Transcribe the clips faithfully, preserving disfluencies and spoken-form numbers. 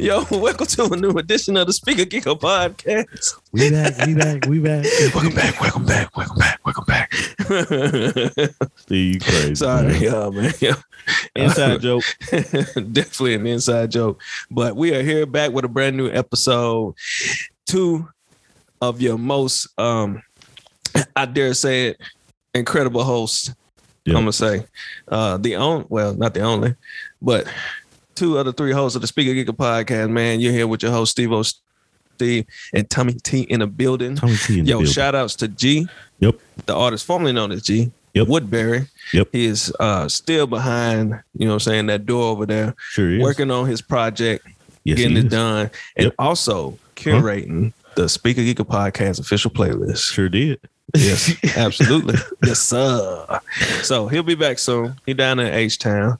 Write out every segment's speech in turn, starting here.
Yo, welcome to a new edition of the Speaker Geeko Podcast. We back, we back, we back. Welcome back, welcome back, welcome back, welcome back. Steve, you crazy. Sorry, y'all, man. Yo, inside joke. Definitely an inside joke. But we are here back with a brand new episode two of your most, um, I dare say it, incredible host. Yep. I'm going to say uh, the only, well, not the only, but two other three hosts of the Speaker Geeker Podcast, man. You're here with your host, Steve-O Steve and Tommy T in the building. Tommy T in Yo, the building. Shout outs to G. Yep. The artist formerly known as G. Yep. Woodbury. Yep. He is uh, still behind, you know what I'm saying, that door over there. Sure is. Working on his project, yes, getting it is. done, and yep. also curating huh? the Speaker Geeker Podcast official playlist. Sure did. Yes, absolutely. Yes, sir. So he'll be back soon. He down in H-Town,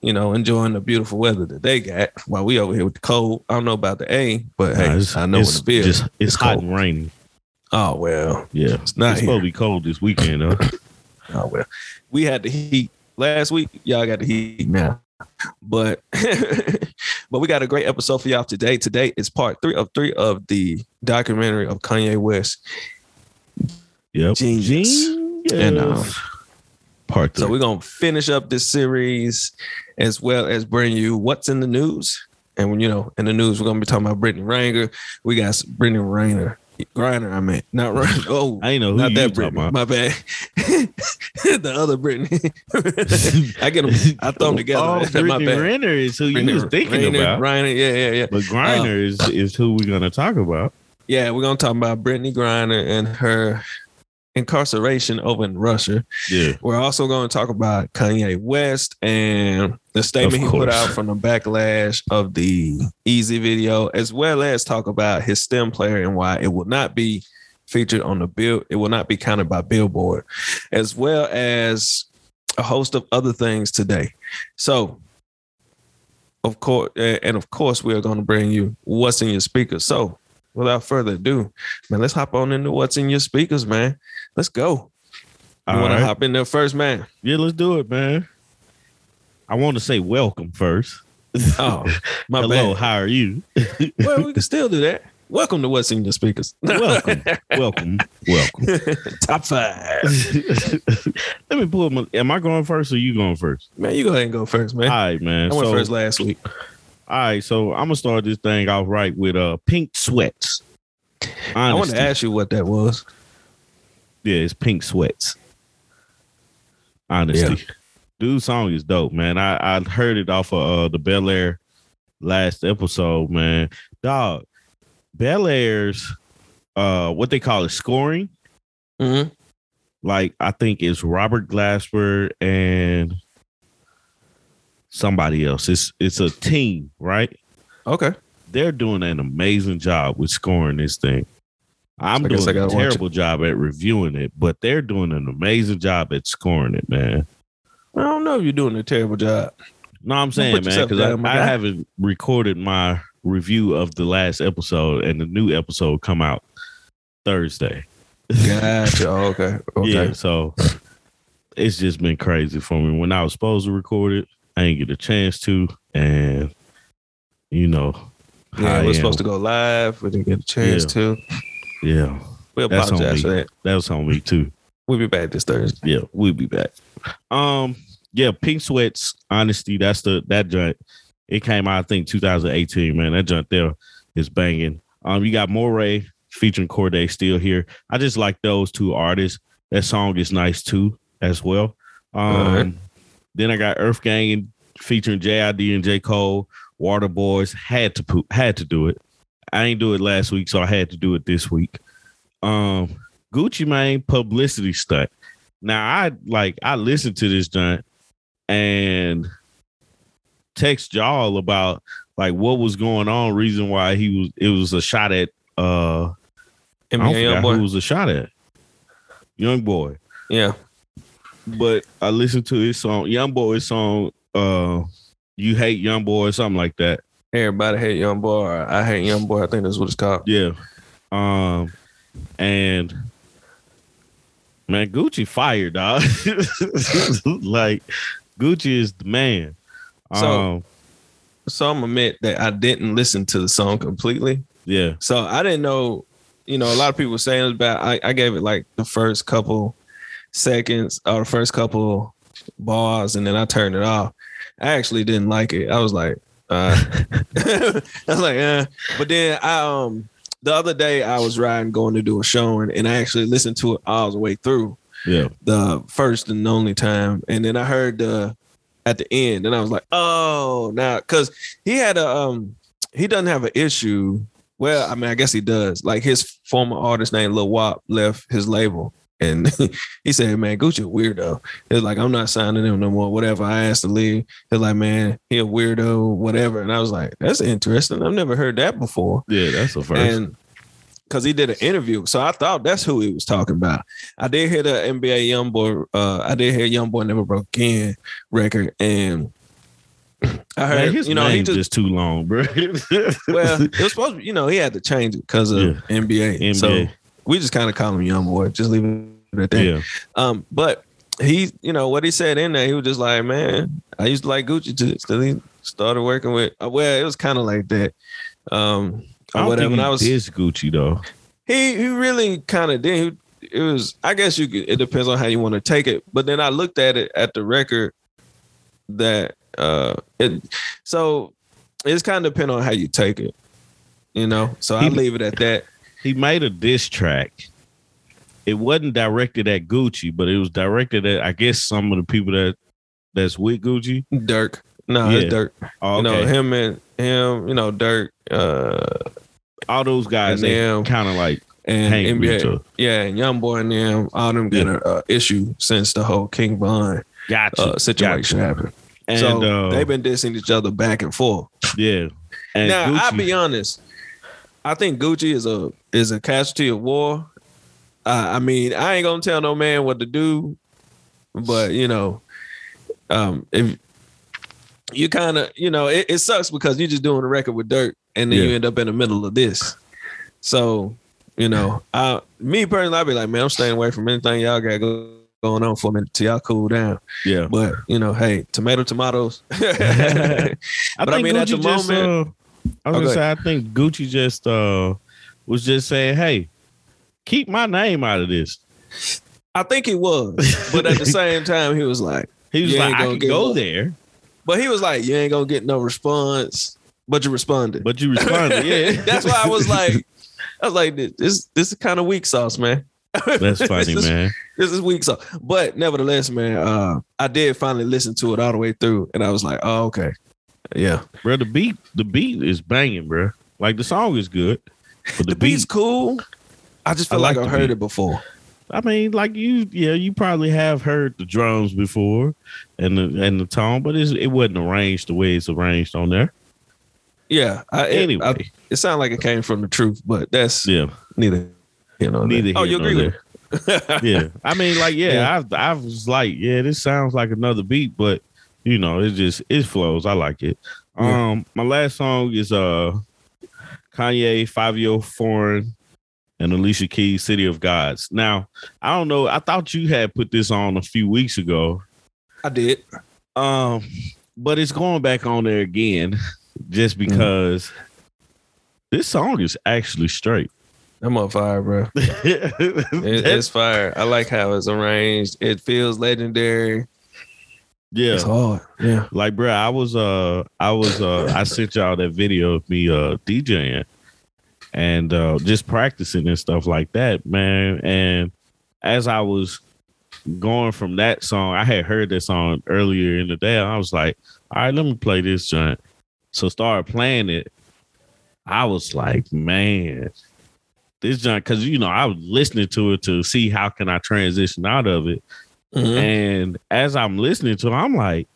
you know, enjoying the beautiful weather that they got while we over here with the cold. I don't know about the A, but nah, hey, I know it's been. It's, it's hot cold. And rainy. Oh, well. Yeah. It's not It's here. Supposed to be cold this weekend, though. Oh, well. We had the heat last week. Y'all got the heat now. But but we got a great episode for y'all today. Today is part three of three of the documentary of Kanye West. Yep. Genius. Genius. And uh, part three. So we're gonna finish up this series, as well as bring you what's in the news. And when you know in the news, we're gonna be talking about Brittany Griner. We got Brittany Griner. Griner, I mean, not Reiner. Oh, I ain't know who not you that Brittany. My bad. The other Brittany. I get them. I throw them together. Oh, Brittany my bad. Griner is who Brittany, you was thinking Griner, about. Griner, yeah, yeah, yeah. But Griner uh, is is who we're gonna talk about. Yeah, we're gonna talk about Brittany Griner and her incarceration over in Russia. Yeah. We're also going to talk about Kanye West and the statement he put out from the backlash of the Easy video, as well as talk about his STEM player and why it will not be featured on the bill. It will not be counted by Billboard, as well as a host of other things today. So, of course, and of course, we are going to bring you what's in your speakers. So, without further ado, man, let's hop on into what's in your speakers, man. Let's go. You want right. to hop in there first, man? Yeah, let's do it, man. I want to say welcome first. Oh, my Hello, bad. How are you? Well, we can still do that. Welcome to what's in your speakers. Welcome, welcome, welcome. Top five. Let me pull my. Am I going first or you going first? Man, you go ahead and go first, man. All right, man. I went so, first last week. All right, so I'm gonna start this thing off right with uh, Pink Sweat$. Honesty. I want to ask you what that was. Yeah, it's Pink Sweat$. Honestly, yeah. Dude's song is dope, man. I, I heard it off of uh, the Bel Air last episode, man. Dog, Bel Air's uh, what they call it scoring. Mm-hmm. Like I think it's Robert Glasper and somebody else. It's it's a team, right? Okay, they're doing an amazing job with scoring this thing. I'm doing a terrible job at reviewing it, but they're doing an amazing job at scoring it, man. I don't know if you're doing a terrible job. No, I'm saying, man, because I, I haven't recorded my review of the last episode, and the new episode come out Thursday. Gotcha. Okay. Okay. Yeah, so it's just been crazy for me. When I was supposed to record it, I didn't get a chance to, and you know, yeah, we're supposed to go live. We didn't get a chance to. Yeah, we apologize for that. That was on me too. We'll be back this Thursday. Yeah, we'll be back. Um, yeah, Pink Sweat$. Honesty, that's the that joint. It came out, I think, two thousand eighteen. Man, that joint there is banging. Um, you got Moray featuring Cordae still here. I just like those two artists. That song is nice too, as well. Um, right. Then I got Earth Gang featuring J I D and J Cole. Water Boys had to poop, had to do it. I ain't do it last week, so I had to do it this week. Um, Gucci Mane publicity stunt. Now I like I listened to this stunt and text y'all about like what was going on, reason why he was it was a shot at uh M B A I don't forgot who was a shot at Young Boy. Yeah. But I listened to his song, Young Boy's song, uh You Hate Young Boy or something like that. Everybody Hate Young Boy. Or I Hate Young Boy. I think that's what it's called. Yeah. Um, and man, Gucci fire, dog. Like Gucci is the man. Um, so song meant that I didn't listen to the song completely. Yeah. So I didn't know, you know, a lot of people were saying about, I, I gave it like the first couple seconds or the first couple bars and then I turned it off. I actually didn't like it. I was like, uh, I was like, eh. But then I, um, the other day I was riding, going to do a showing, and I actually listened to it all the way through. Yeah. The first and only time. And then I heard the, at the end, and I was like, oh, now, cause he had a, um, he doesn't have an issue. Well, I mean, I guess he does. Like his former artist named Lil Wap left his label. And he said, man, Gucci a weirdo. It's like, I'm not signing him no more, whatever. I asked to leave. He's like, man, he a weirdo, whatever. And I was like, that's interesting. I've never heard that before. Yeah, that's the first. And because he did an interview. So I thought that's who he was talking about. I did hear the N B A Young Boy. Uh, I did hear Young Boy Never Broke Again record. And I heard, man, his you know, name he just, just too long, bro. Well, it was supposed to, you know, he had to change it because of yeah. N B A. N B A. So we just kind of call him Young Boy. Just leave it at that. Yeah. Um, but he, you know, what he said in there, he was just like, man, I used to like Gucci till he started working with, well, it was kind of like that. Um, or I don't whatever. Think he I was his Gucci though. He he really kind of did. It was, I guess you could, it depends on how you want to take it. But then I looked at it at the record that uh it so it's kind of depend on how you take it, you know. So he, I leave it at that. He made a diss track. It wasn't directed at Gucci, but it was directed at, I guess, some of the people that that's with Gucci. Dirk. No, yeah. It's Dirk. Oh, okay. You know, him and him, you know, Dirk. Uh, all those guys and kind of like and hang with each other. Yeah, and Young Boy and them, all them got yeah. an uh, issue since the whole King Bond gotcha. uh, situation gotcha. happened. And so uh, they've been dissing each other back and forth. Yeah. And now Gucci. I'll be honest. I think Gucci is a is a casualty of war. Uh, I mean, I ain't gonna tell no man what to do, but you know, um, if you kind of, you know, it, it sucks because you're just doing a record with Dirk and then yeah. you end up in the middle of this. So, you know, I, me personally, I'd be like, man, I'm staying away from anything y'all got go, going on for a minute till y'all cool down. Yeah. But, you know, hey, tomato, tomatoes. I but think I mean, Gucci at the just, moment. Uh, I was oh, gonna say, I think Gucci just uh, was just saying, hey, keep my name out of this. I think he was. But at the same time, he was like, he was like, I can go one. there. But he was like, you ain't gonna get no response, but you responded. But you responded, yeah. That's why I was like, I was like, this this is kind of weak sauce, man. That's funny, this is, man. This is weak sauce. But nevertheless, man, uh, I did finally listen to it all the way through, and I was like, oh, okay. Yeah. Bro, the beat, the beat is banging, bro. Like the song is good. But the, the beat's beat, cool. I just feel I like, like I heard beat. it before. I mean, like you, yeah, you probably have heard the drums before and the and the tone, but it's, it wasn't arranged the way it's arranged on there. Yeah. I, anyway, it, I, it sounded like it came from the truth, but that's yeah. neither. You know, neither. Oh, you agree with it? Yeah. I mean, like, yeah, yeah. I I was like, yeah, this sounds like another beat, but you know, it just it flows. I like it. Yeah. Um, my last song is uh, Kanye, Fivio Foreign, and Alicia Keys, City of Gods. Now, I don't know. I thought you had put this on a few weeks ago. I did. Um, but it's going back on there again just because mm-hmm. this song is actually straight. I'm on fire, bro. it, it's fire. I like how it's arranged. It feels legendary. Yeah. It's hard. Yeah. Like, bro, I was, uh, I was, uh, I sent y'all that video of me, uh, DJing. And uh, just practicing and stuff like that, man. And as I was going from that song, I had heard that song earlier in the day. I was like, all right, let me play this joint. So started playing it. I was like, man, this joint, because, you know, I was listening to it to see how can I transition out of it. Mm-hmm. And as I'm listening to it, I'm like,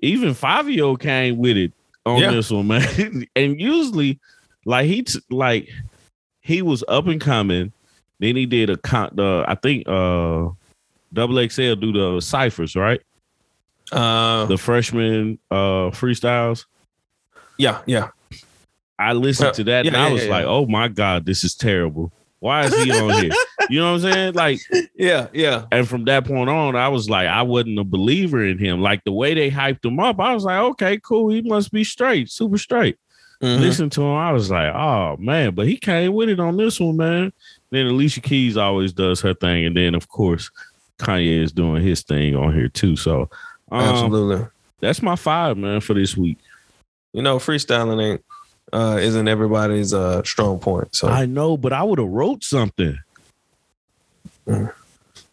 even Fivio came with it on yeah. this one, man. And usually... Like he t- like he was up and coming. Then he did a con- uh, I think uh, Double X L do the ciphers, right? Uh, the freshman uh, freestyles. Yeah, yeah. I listened well, to that yeah, and yeah, I was yeah, like, yeah. "Oh my God, this is terrible. Why is he on here?" You know what I'm saying? Like, yeah, yeah. And from that point on, I was like, I wasn't a believer in him. Like the way they hyped him up, I was like, okay, cool. He must be straight, super straight. Mm-hmm. Listen to him, I was like, oh man, but he came with it on this one, man. Then Alicia Keys always does her thing, and then of course Kanye is doing his thing on here too. So um, absolutely, that's my five, man, for this week. You know, freestyling ain't uh, isn't everybody's uh, strong point. So I know, but I would have wrote something. Mm.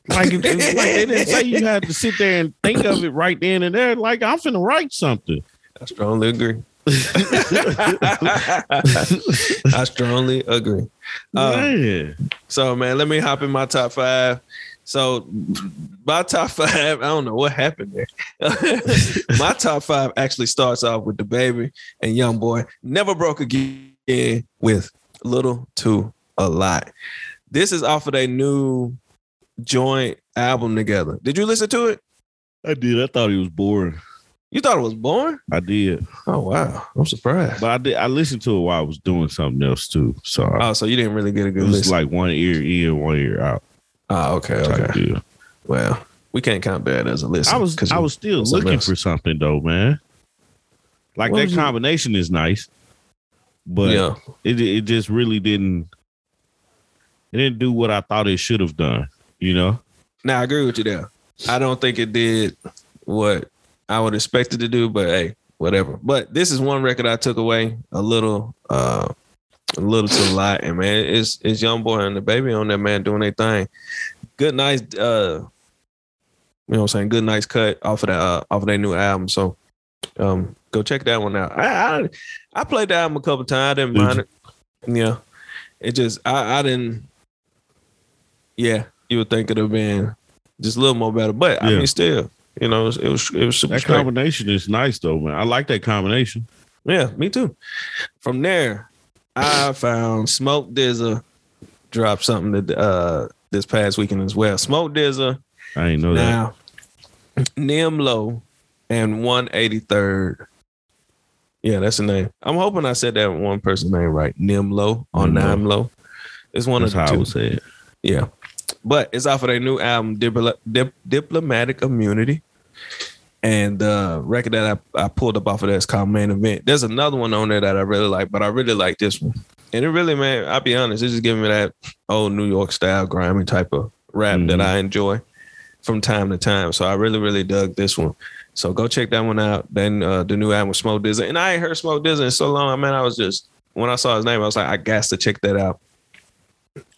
Like, if, like they didn't say you had to sit there and think of it right then and there. Like, I'm finna write something. I strongly agree. I strongly agree. Um, so, man, let me hop in my top five. So, my top five, I don't know what happened there. My top five actually starts off with DaBaby and Young Boy Never Broke Again with Little to a Lot. This is off of their new joint album together. Did you listen to it? I did. I thought it was boring. You thought it was boring? I did. Oh, wow. I'm surprised. But I did. I listened to it while I was doing something else, too. So oh, so you didn't really get a good listen. It was listen. like one ear in, one ear out. Oh, okay, okay. Well, we can't count that as a listen. I was I was still looking else. for something, though, man. Like, what that combination you? is nice. But yeah. it it just really didn't, it didn't do what I thought it should have done, you know? Now, I agree with you there. I don't think it did what I would expect it to do, but hey, whatever. But this is one record I took away a little, uh, a little to a lot. And man, it's it's Young Boy and DaBaby on there, man, doing their thing. Good, nice, uh, you know what I'm saying? Good, nice cut off of that, uh, off of their new album. So, um, go check that one out. I I, I played the album a couple times. I didn't Did mind you? it. Yeah, it just I I didn't. Yeah, you would think it'd have been just a little more better, but yeah. I mean, still. You know, it was, it was, it was super That straight. combination is nice, though, man. I like that combination. Yeah, me too. From there, I found Smoke D Z A dropped something that, uh, this past weekend as well. Smoke D Z A. I ain't know now, that. Nymlo and one eighty-third. Yeah, that's the name. I'm hoping I said that one person's name right. Nymlo or Nymlo. It's one that's of the how two. I would say it. Yeah. But it's off of their new album, Dipl- Dip- Diplomatic Immunity. And the uh, record that I, I pulled up off of that is called Main Event. There's another one on there that I really like, but I really like this one. And it really, man, I'll be honest, it's just giving me that old New York style, grimy type of rap mm-hmm. that I enjoy from time to time. So I really, really dug this one. So go check that one out. Then uh, the new album with Smoke D Z A. And I ain't heard Smoke D Z A in so long. I mean, I was just, when I saw his name, I was like, I got to check that out.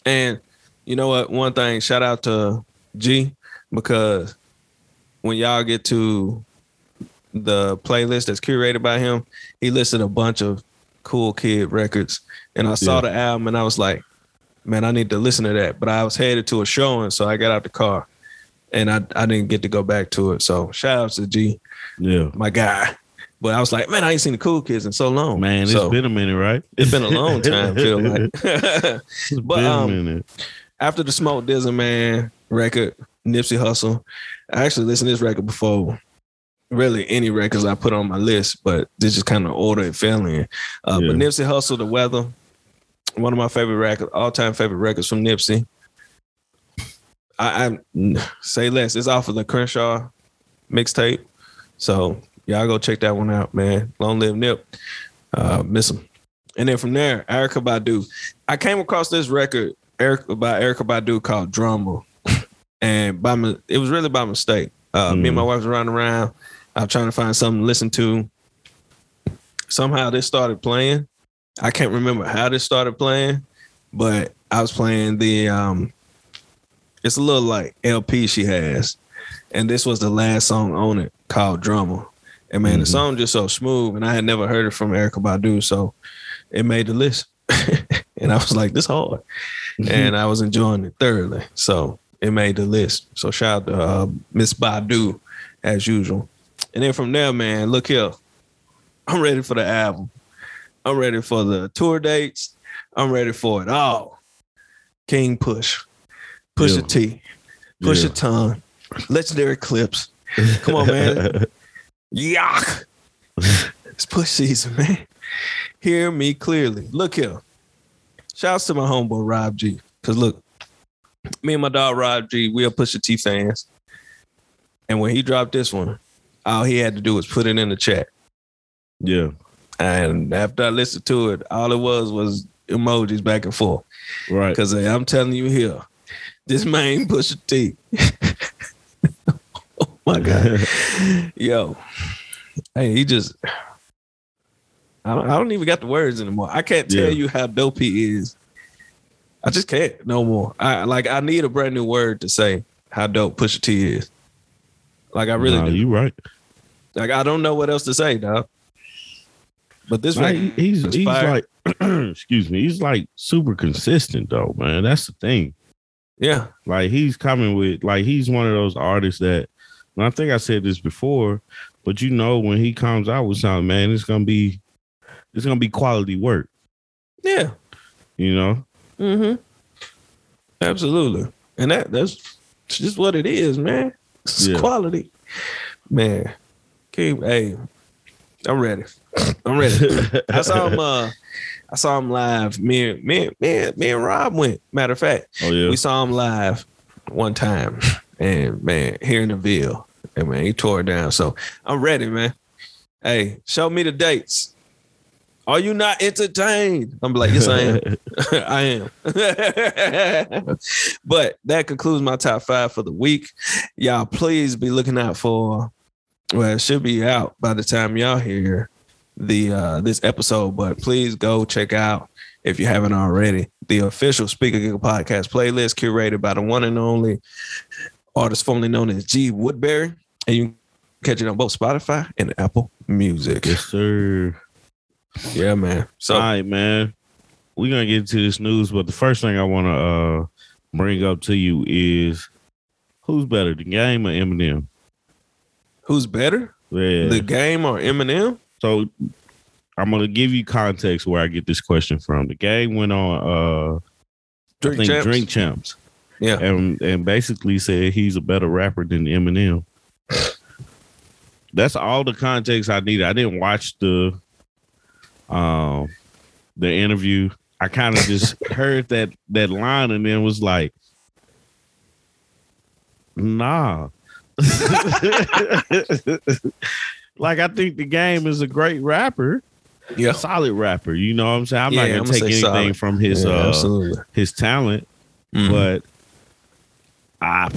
And you know what? One thing, shout out to G, because when y'all get to the playlist that's curated by him, he listed a bunch of cool kid records. And I yeah. saw the album and I was like, man, I need to listen to that. But I was headed to a showing, so I got out the car and I, I didn't get to go back to it. So shout out to G, yeah, my guy. But I was like, man, I ain't seen the cool kids in so long. Man, so, it's been a minute, right? It's been a long time, I feel like. It's but, been um, a minute. After the Smoke D Z A, man, record, Nipsey Hussle. I actually listened to this record before really any records I put on my list, but this is kind of order it fell in. Uh, yeah. But Nipsey Hussle, The Weather, one of my favorite records, all-time favorite records from Nipsey. I, I say less. It's off of the Crenshaw mixtape. So y'all go check that one out, man. Long live Nip. Uh, miss him. And then from there, Erykah Badu. I came across this record Eric, by Erykah Badu called Drummer. And by my, it was really by mistake. Uh, mm. Me and my wife was running around. I was trying to find something to listen to. Somehow this started playing. I can't remember how this started playing, but I was playing the, um, it's a little like L P she has. And this was the last song on it called Drummer. And man, mm-hmm. the song just so smooth. And I had never heard it from Erykah Badu. So it made the list. And I was like, this hard. And I was enjoying it thoroughly. So it made the list. So shout out to uh, Miss Badu as usual. And then from there, man, look here. I'm ready for the album. I'm ready for the tour dates. I'm ready for it all. King Push. Pusha yeah. T. Pusha yeah. Ton. Legendary Clips. Come on, man. Yuck. It's push season, man. Hear me clearly. Look here. Shouts to my homeboy Rob G. Because look, me and my dog Rob G, we are Pusha T fans. And when he dropped this one, all he had to do was put it in the chat. Yeah. And after I listened to it, all it was was emojis back and forth. Right. Because hey, I'm telling you here, this man Pusha T. Oh, my God. Yo. Hey, he just... I don't, I don't even got the words anymore. I can't tell yeah. you how dope he is. I just can't no more. I like I need a brand new word to say how dope Pusha T is. Like I really nah, do. You right. Like I don't know what else to say, dog. But this like, one he's he's like excuse me, he's like super consistent though, man. That's the thing. Yeah. Like he's coming with like he's one of those artists that and I think I said this before, but you know when he comes out with something, man, it's gonna be It's going to be quality work. Yeah. You know? Mm-hmm. Absolutely. And that that's just what it is, man. It's yeah. quality. Man. Keep, hey, I'm ready. I'm ready. I saw him uh, I saw him live. Me, me, me, me and Rob went. Matter of fact, oh, yeah. we saw him live one time. And, man, here in the Ville. And, man, he tore it down. So, I'm ready, man. Hey, show me the dates. Are you not entertained? I'm like, yes, I am. I am. But that concludes my top five for the week. Y'all, please be looking out for, well, it should be out by the time y'all hear the uh, this episode. But please go check out, if you haven't already, the official Speaker Giggle podcast playlist curated by the one and only artist formerly known as G Woodbury. And you can catch it on both Spotify and Apple Music. Yes, sir. Yeah, man. So, all right, man. We're going to get into this news, but the first thing I want to uh, bring up to you is who's better, The Game or Eminem? Who's better? Yeah. The Game or Eminem? So I'm going to give you context where I get this question from. The Game went on uh, Drink, I think Champs. Drink Champs. Yeah. And, and basically said he's a better rapper than Eminem. That's all the context I needed. I didn't watch the... Um, the interview, I kind of just heard that that line and then was like, nah. Like, I think The Game is a great rapper. Yeah. A solid rapper. You know what I'm saying? I'm yeah, not going to take anything solid. From his yeah, uh, his talent. Mm-hmm. But I,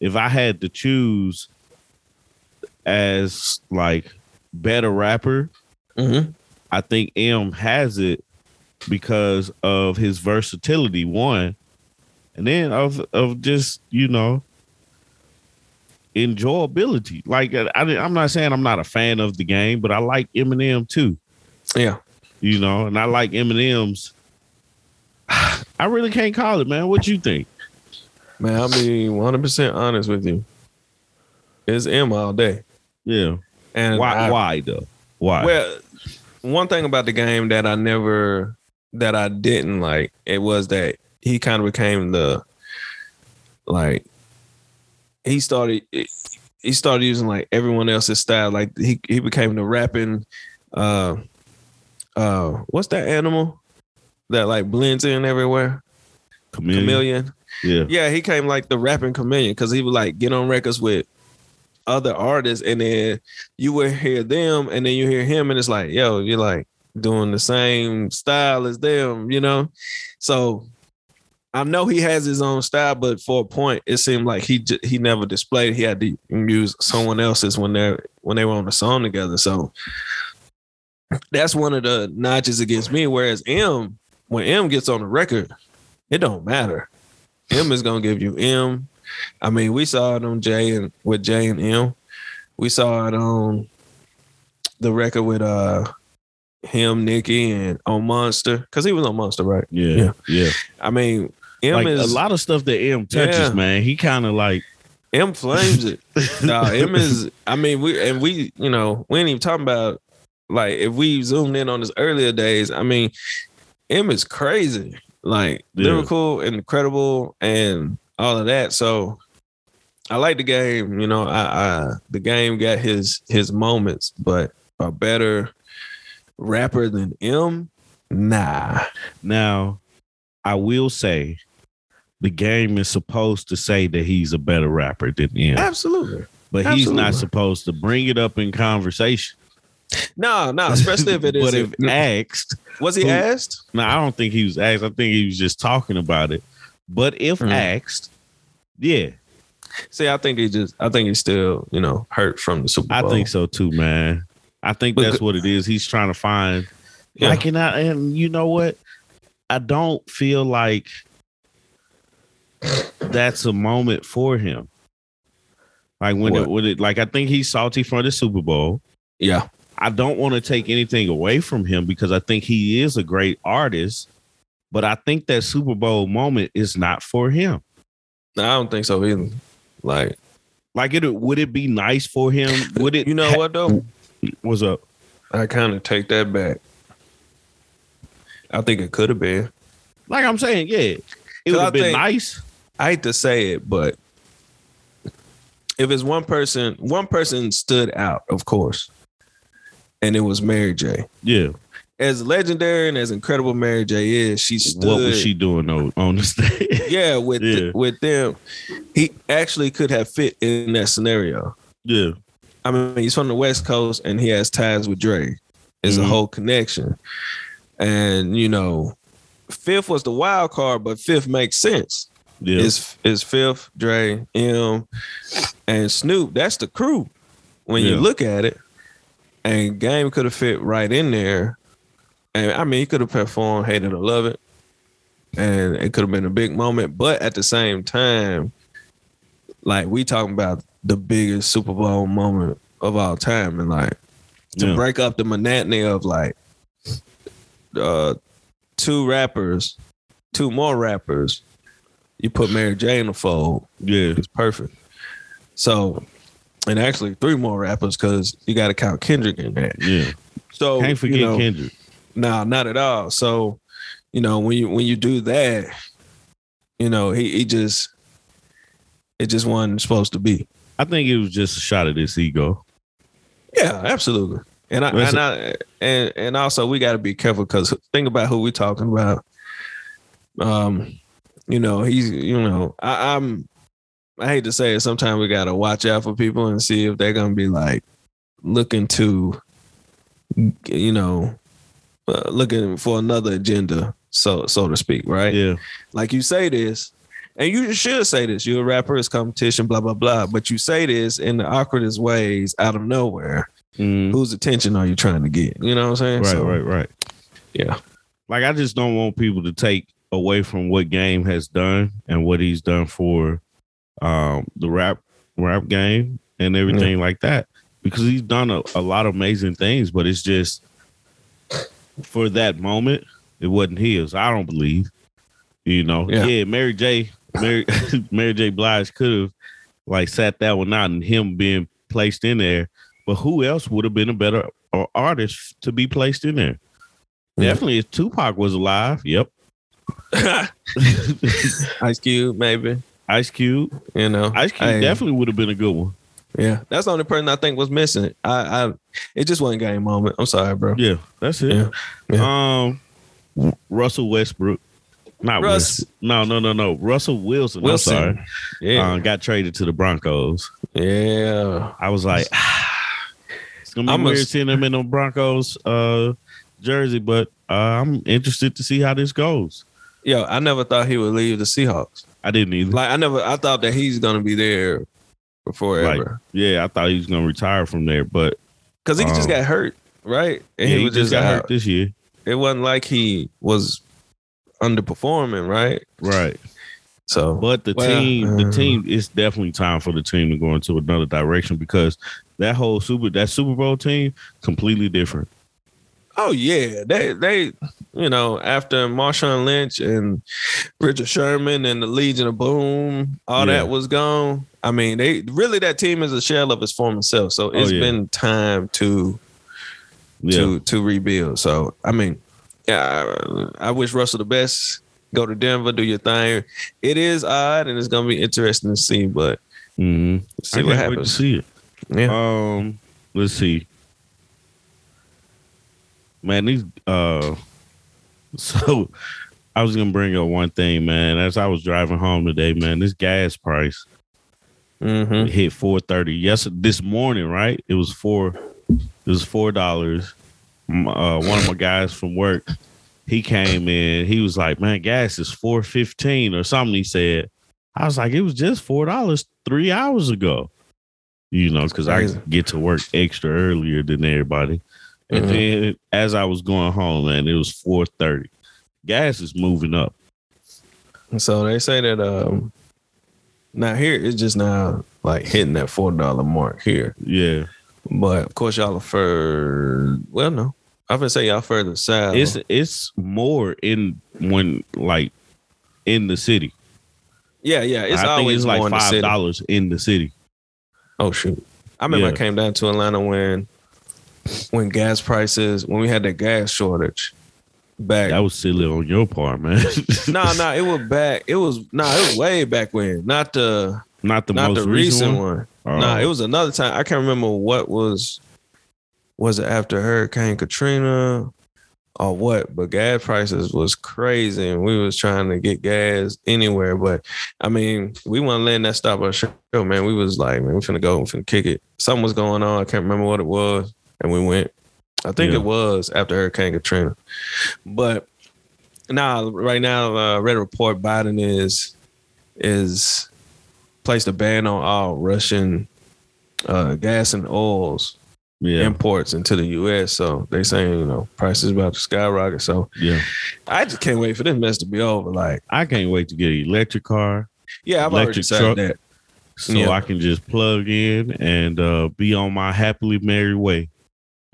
if I had to choose as, like, better rapper, mm-hmm. I think M has it because of his versatility, one, and then of of just, you know, enjoyability. Like I, I'm not saying I'm not a fan of The Game, but I like Eminem too. Yeah, you know, and I like Eminem's. I really can't call it, man. What you think? Man, I'll be one hundred percent honest with you. It's M all day. Yeah, and why? I, why though? Why? Well, one thing about The Game that I never, that I didn't like, it was that he kind of became the, like, he started, he started using like everyone else's style. Like he, he became the rapping, uh, uh, what's that animal that like blends in everywhere? Chameleon. chameleon. Yeah. Yeah. He came like the rapping chameleon because he would like get on records with other artists, and then you would hear them, and then you hear him, and it's like, yo, you're like doing the same style as them, you know? So I know he has his own style, but for a point, it seemed like he j- he never displayed. He had to use someone else's when they when they were on the song together. So that's one of the notches against me. Whereas M, when M gets on the record, it don't matter. M is gonna give you M. I mean, we saw it on Jay and with Jay and M. We saw it on the record with uh him, Nicki, and on Monster, because he was on Monster, right? Yeah, yeah. yeah. I mean, M like, is a lot of stuff that M touches, yeah. man. He kind of like M flames it. No, M is. I mean, we and we, you know, we ain't even talking about like if we zoomed in on his earlier days. I mean, M is crazy, like yeah. lyrical, incredible, and all of that. So I like The Game, you know, I, I The Game got his his moments, but a better rapper than M? Nah. Now, I will say The Game is supposed to say that he's a better rapper than him. Absolutely. But Absolutely. he's not supposed to bring it up in conversation. No, no, especially if it is. But if asked. Was he who, asked? No, I don't think he was asked. I think he was just talking about it. But if mm-hmm. asked, yeah. See, I think he just, I think he's still, you know, hurt from the Super Bowl. I think so too, man. I think that's what it is. He's trying to find. Yeah. I cannot, and you know what? I don't feel like that's a moment for him. Like when it, when it, like I think he's salty for the Super Bowl. Yeah. I don't want to take anything away from him because I think he is a great artist, but I think that Super Bowl moment is not for him. No, I don't think so either. Like, like it would it be nice for him? Would it? You know ha- what though? What's up? I kind of take that back. I think it could have been. Like I'm saying, yeah, it would have been nice. I hate to say it, but if it's one person, one person stood out, of course, and it was Mary J. Yeah. As legendary and as incredible Mary J is, she stood. What was she doing though, on the stage? Yeah, with yeah. The, with them, he actually could have fit in that scenario. Yeah, I mean he's from the West Coast and he has ties with Dre. It's mm-hmm. a whole connection, and you know, Fifth was the wild card, but Fifth makes sense. Yeah, it's it's Fifth, Dre, M, and Snoop. That's the crew when yeah. you look at it, and Game could have fit right in there. And I mean, he could have performed Hate It or Love It, and it could have been a big moment. But at the same time, like, we talking about the biggest Super Bowl moment of all time. And, like, to yeah. break up the monotony of, like, uh, two rappers, two more rappers, you put Mary J in the fold. Yeah. It's perfect. So, and actually three more rappers because you got to count Kendrick in that. Yeah. So, can't forget you know, Kendrick. No, nah, not at all. So, you know, when you when you do that, you know, he, he just it just wasn't supposed to be. I think it was just a shot at his ego. Yeah, absolutely. And I and, I, and and also we got to be careful because think about who we're talking about. Um, you know, he's you know I, I'm I hate to say it. Sometimes we got to watch out for people and see if they're gonna be like looking to, you know. Uh, looking for another agenda, so so to speak, right? Yeah. Like you say this, and you should say this. You're a rapper, it's competition, blah, blah, blah. But you say this in the awkwardest ways out of nowhere. Mm. Whose attention are you trying to get? You know what I'm saying? Right, so, right, right. Yeah. Like, I just don't want people to take away from what Game has done and what he's done for um, the rap rap game and everything mm. like that. Because he's done a, a lot of amazing things, but it's just... For that moment, it wasn't his. I don't believe, you know. Yeah, yeah Mary J. Mary, Mary J. Blige could have like sat that one out, and him being placed in there. But who else would have been a better artist to be placed in there? Mm-hmm. Definitely, if Tupac was alive. Yep. Ice Cube, maybe. Ice Cube, you know. Ice Cube I, definitely would have been a good one. Yeah, that's the only person I think was missing. I, I it just wasn't Game moment. I'm sorry, bro. Yeah, that's it. Yeah, yeah. Um, Russell Westbrook, not Russ. West, no, no, no, no. Russell Wilson. Wilson. I'm sorry. Yeah, um, got traded to the Broncos. Yeah, I was like, ah, it's gonna be I'm weird a, seeing him in the Broncos uh, jersey, but uh, I'm interested to see how this goes. Yo, I never thought he would leave the Seahawks. I didn't either. Like I never, I thought that he's gonna be there. Forever. Like, yeah, I thought he was gonna retire from there, but because he um, just got hurt, right? And yeah, he, was he just got out. hurt this year. It wasn't like he was underperforming, right? Right. So, but the well, team, the team, it's definitely time for the team to go into another direction because that whole super that Super Bowl team completely different. Oh yeah, they they you know after Marshawn Lynch and Richard Sherman and the Legion of Boom, all yeah. that was gone. I mean, they really that team is a shell of its former self. So it's oh, yeah. been time to yeah. to to rebuild. So I mean, yeah, I, I wish Russell the best. Go to Denver, do your thing. It is odd, and it's gonna be interesting to see. But mm-hmm. see I what happens. Wait to see it. Yeah. Um. Let's see. Man, these uh, so I was gonna bring up one thing, man. As I was driving home today, man, this gas price mm-hmm. hit four thirty. Yes, this morning, right? It was four. It was four dollars. Uh, one of my guys from work, he came in. He was like, "Man, gas is four fifteen or something." He said, "I was like, it was just four dollars three hours ago." You know, because I get to work extra earlier than everybody. And mm-hmm. then as I was going home, man, it was four thirty. Gas is moving up. So they say that um, now here, it's just now like hitting that four dollar mark here. Yeah. But of course, y'all are further. Well, no. I would say y'all further south. It's, it's more in when like in the city. Yeah, yeah. It's I always think it's like five dollars the in the city. Oh, shoot. I remember yeah. I came down to Atlanta when. When gas prices, when we had that gas shortage back. That was silly on your part, man. No, no, nah, nah, it was back. It was, no, nah, it was way back when. Not the not the, not most the recent, recent one. one. Uh, nah, it was another time. I can't remember what was, was it after Hurricane Katrina or what? But gas prices was crazy and we was trying to get gas anywhere. But, I mean, we weren't letting that stop our show, man. We was like, man, we finna go, we finna kick it. Something was going on. I can't remember what it was. And we went, I think yeah. it was after Hurricane Katrina. But nah, right now, uh, I read a report, Biden is is placed a ban on all Russian uh, gas and oils yeah. imports into the U S. So they saying, you know, prices about to skyrocket. So yeah, I just can't wait for this mess to be over. Like I can't wait to get an electric car. Yeah, I've already said that. So yeah. I can just plug in and uh, be on my happily married way.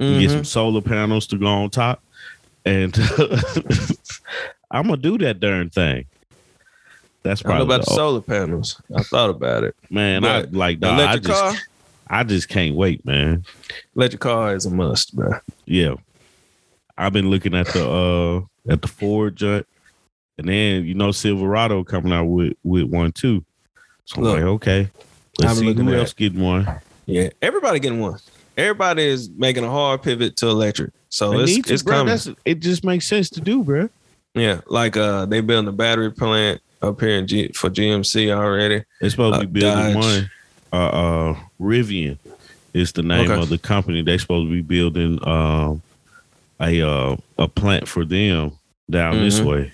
Mm-hmm. Get some solar panels to go on top, and I'm gonna do that darn thing. That's probably I don't know about the, the solar panels. I thought about it, man. But I like nah, electric I just, car. I just can't wait, man. Electric car is a must, bro. Yeah, I've been looking at the uh, at the Ford junk, and then you know Silverado coming out with with one too. So look, I'm like, okay, let's see who else getting one. Yeah, everybody getting one. Everybody is making a hard pivot to electric. So they it's, to, it's bro, coming. That's, it just makes sense to do, bro. Yeah. Like uh, they building a battery plant up here in G- for G M C already. They're supposed uh, to be building Dodge. one. Uh, uh, Rivian is the name okay. of the company. They supposed to be building uh, a uh, a plant for them down mm-hmm. this way.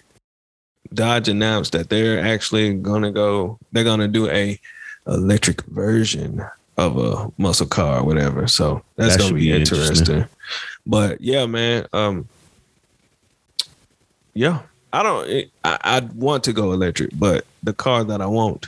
Dodge announced that they're actually going to go, they're going to do a electric version of a muscle car or whatever. So that's that going to be, be interesting. interesting. But yeah, man. Um, yeah, I don't, it, I, I want to go electric, but the car that I want,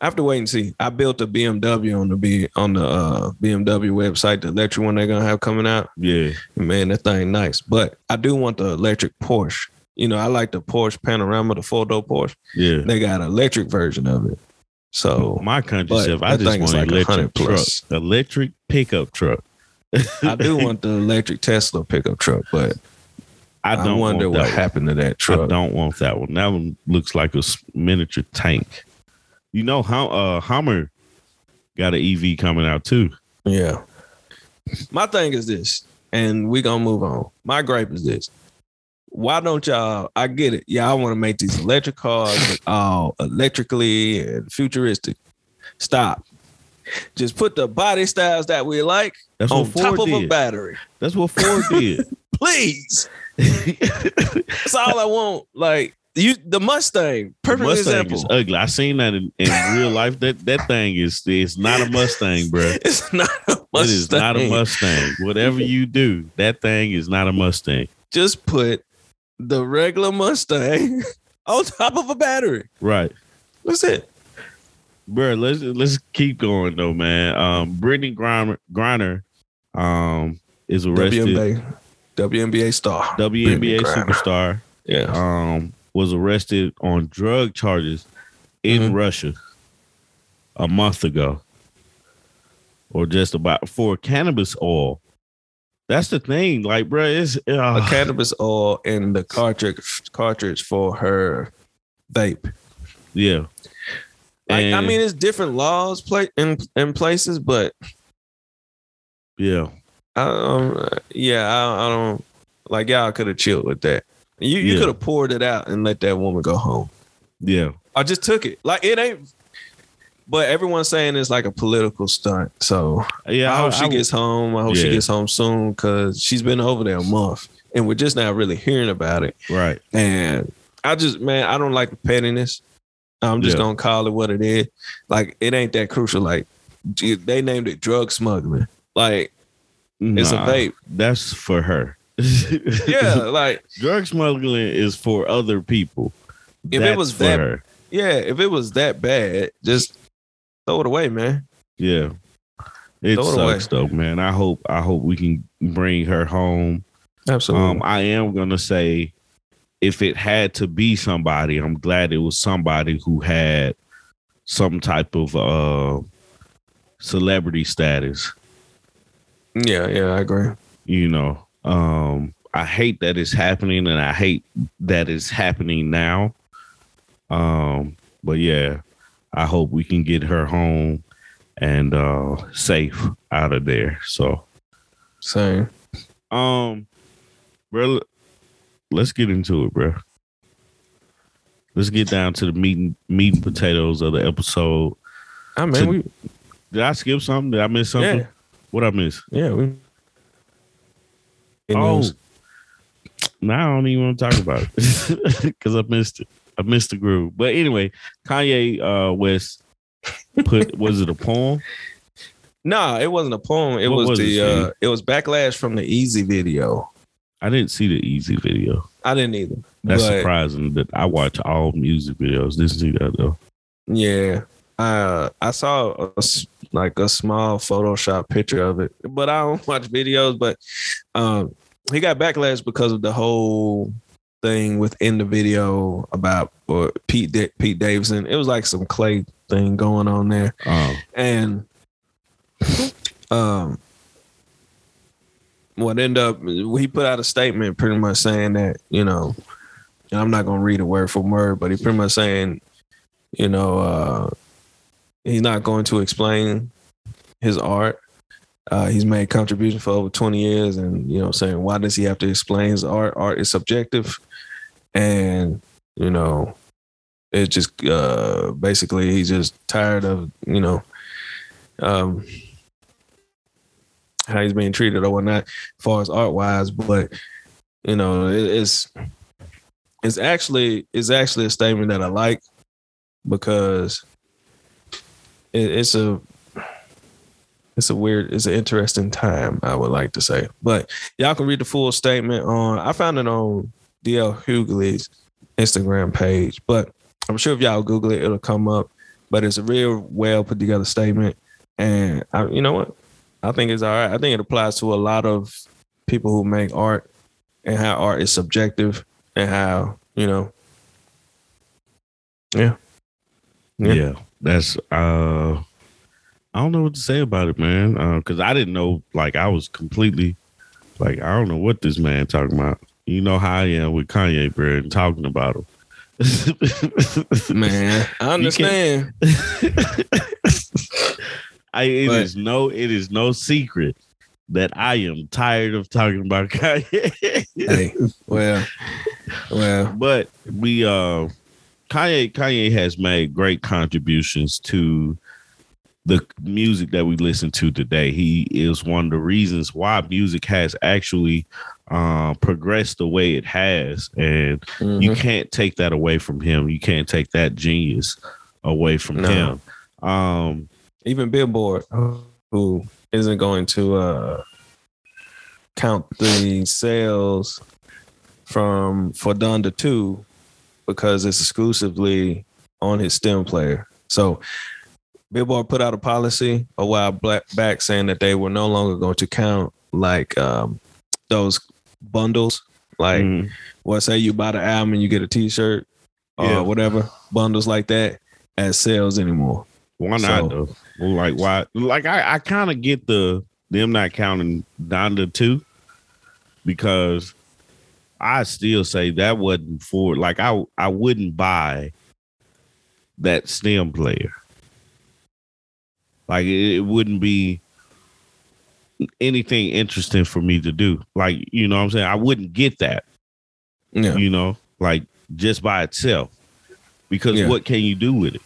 I have to wait and see. I built a B M W on the B on the uh, B M W website, the electric one they're going to have coming out. Yeah, man, that thing nice. But I do want the electric Porsche. You know, I like the Porsche Panorama, the four-door Porsche. Yeah. They got an electric version of it. So my country self, I just want like electric truck, electric pickup truck. I do want the electric Tesla pickup truck, but I don't I wonder want what happened to that truck. I don't want that one. That one looks like a miniature tank. You know how uh, Hummer got an E V coming out too. Yeah. My thing is this, and we gonna move on. My gripe is this. Why don't y'all, I get it. Yeah, I want to make these electric cars all electrically and futuristic. Stop. Just put the body styles that we like That's on top of did. a battery. That's what Ford did. Please. That's all I want. Like, you, the Mustang, perfect the Mustang example. Mustang is ugly. I seen that in, in real life. That that thing is, it's not a Mustang, bro. It's not a Mustang. It is not a Mustang. Whatever you do, that thing is not a Mustang. Just put the regular Mustang on top of a battery. Right. That's it. Bro, let's let's keep going though, man. Um, Brittany Griner, Griner um, is arrested. W N B A, W N B A star. W N B A superstar. Yeah. Um, was arrested on drug charges in mm-hmm. Russia a month ago. Or just about for cannabis oil. That's the thing, like, bro, it's uh, a cannabis oil in the cartridge cartridge for her vape. Yeah, like, and, I mean, it's different laws play in in places, but yeah, I um, yeah, I, I don't like y'all could have chilled with that. You you yeah. could have poured it out and let that woman go home. Yeah. I just took it. Like, it ain't. But everyone's saying it's like a political stunt. So yeah, I hope I, she I, gets home. I hope yeah. she gets home soon, because she's been over there a month and we're just not really hearing about it. Right. And I just, man, I don't like the pettiness. I'm just yeah. going to call it what it is. Like, it ain't that crucial. Like, they named it drug smuggling. Like, nah, it's a vape. That's for her. Yeah, like. Drug smuggling is for other people. If that's it was that, her. Yeah, if it was that bad, just throw it away, man. Yeah. It throw sucks, it though, man. I hope I hope we can bring her home. Absolutely. Um, I am going to say, if it had to be somebody, I'm glad it was somebody who had some type of uh, celebrity status. Yeah, yeah, I agree. You know, um, I hate that it's happening, and I hate that it's happening now. Um, but yeah, I hope we can get her home and uh, safe out of there. So, same. Um, bro. Let's get into it, bro. Let's get down to the meat and, meat and potatoes of the episode. I mean, to, we, did I skip something? Did I miss something? Yeah. What I miss? Yeah. We, oh, was, now I don't even want to talk about it because I missed it. I missed the groove. But anyway, Kanye uh, West put was it a poem? No, nah, it wasn't a poem. It what was, was the it, uh, it was backlash from the Easy video. I didn't see the Easy video. I didn't either. That's surprising that I watch all music videos. Didn't see that though. Yeah, uh, I saw a, like a small Photoshop picture of it, but I don't watch videos. But um, he got backlash because of the whole thing within the video about or Pete De- Pete Davidson. It was like some Clay thing going on there, um, and um. What ended up, he put out a statement pretty much saying that, you know, and I'm not going to read it word for word, but he pretty much saying, you know, uh, he's not going to explain his art. Uh, he's made contribution for over twenty years and, you know, saying, why does he have to explain his art? Art is subjective. And, you know, it just uh, basically he's just tired of, you know, um, how he's being treated or whatnot, as far as art wise, but you know, it, it's it's actually it's actually a statement that I like because it, it's a it's a weird it's an interesting time, I would like to say. But y'all can read the full statement on I found it on D L Hughley's Instagram page, but I'm sure if y'all Google it, it'll come up. But it's a real well put together statement, and I, you know what. I think it's all right. I think it applies to a lot of people who make art and how art is subjective and how, you know. Yeah. Yeah. yeah that's, uh, I don't know what to say about it, man. Uh, Cause I didn't know, like I was completely like, I don't know what this man talking about. You know how I am with Kanye, bro, and talking about him. Man, I understand. I, it but, is no, it is no secret that I am tired of talking about Kanye. Hey, well, well, but we, uh, Kanye, Kanye has made great contributions to the music that we listen to today. He is one of the reasons why music has actually uh, progressed the way it has, and mm-hmm. you can't take that away from him. You can't take that genius away from no. him. Um, Even Billboard, who isn't going to uh, count the sales from for Donda two because it's exclusively on his STEM player. So Billboard put out a policy a while back saying that they were no longer going to count like um, those bundles. Like, mm. well, say you buy the album and you get a T-shirt or yeah. whatever, bundles like that as sales anymore. Why not so, though? Like why? Like I, I kind of get the them not counting Donda two because I still say that wasn't for like I I wouldn't buy that STEM player. Like it, it wouldn't be anything interesting for me to do. Like you know what I'm saying? I wouldn't get that. yeah. you know, like just by itself. Because yeah. what can you do with it?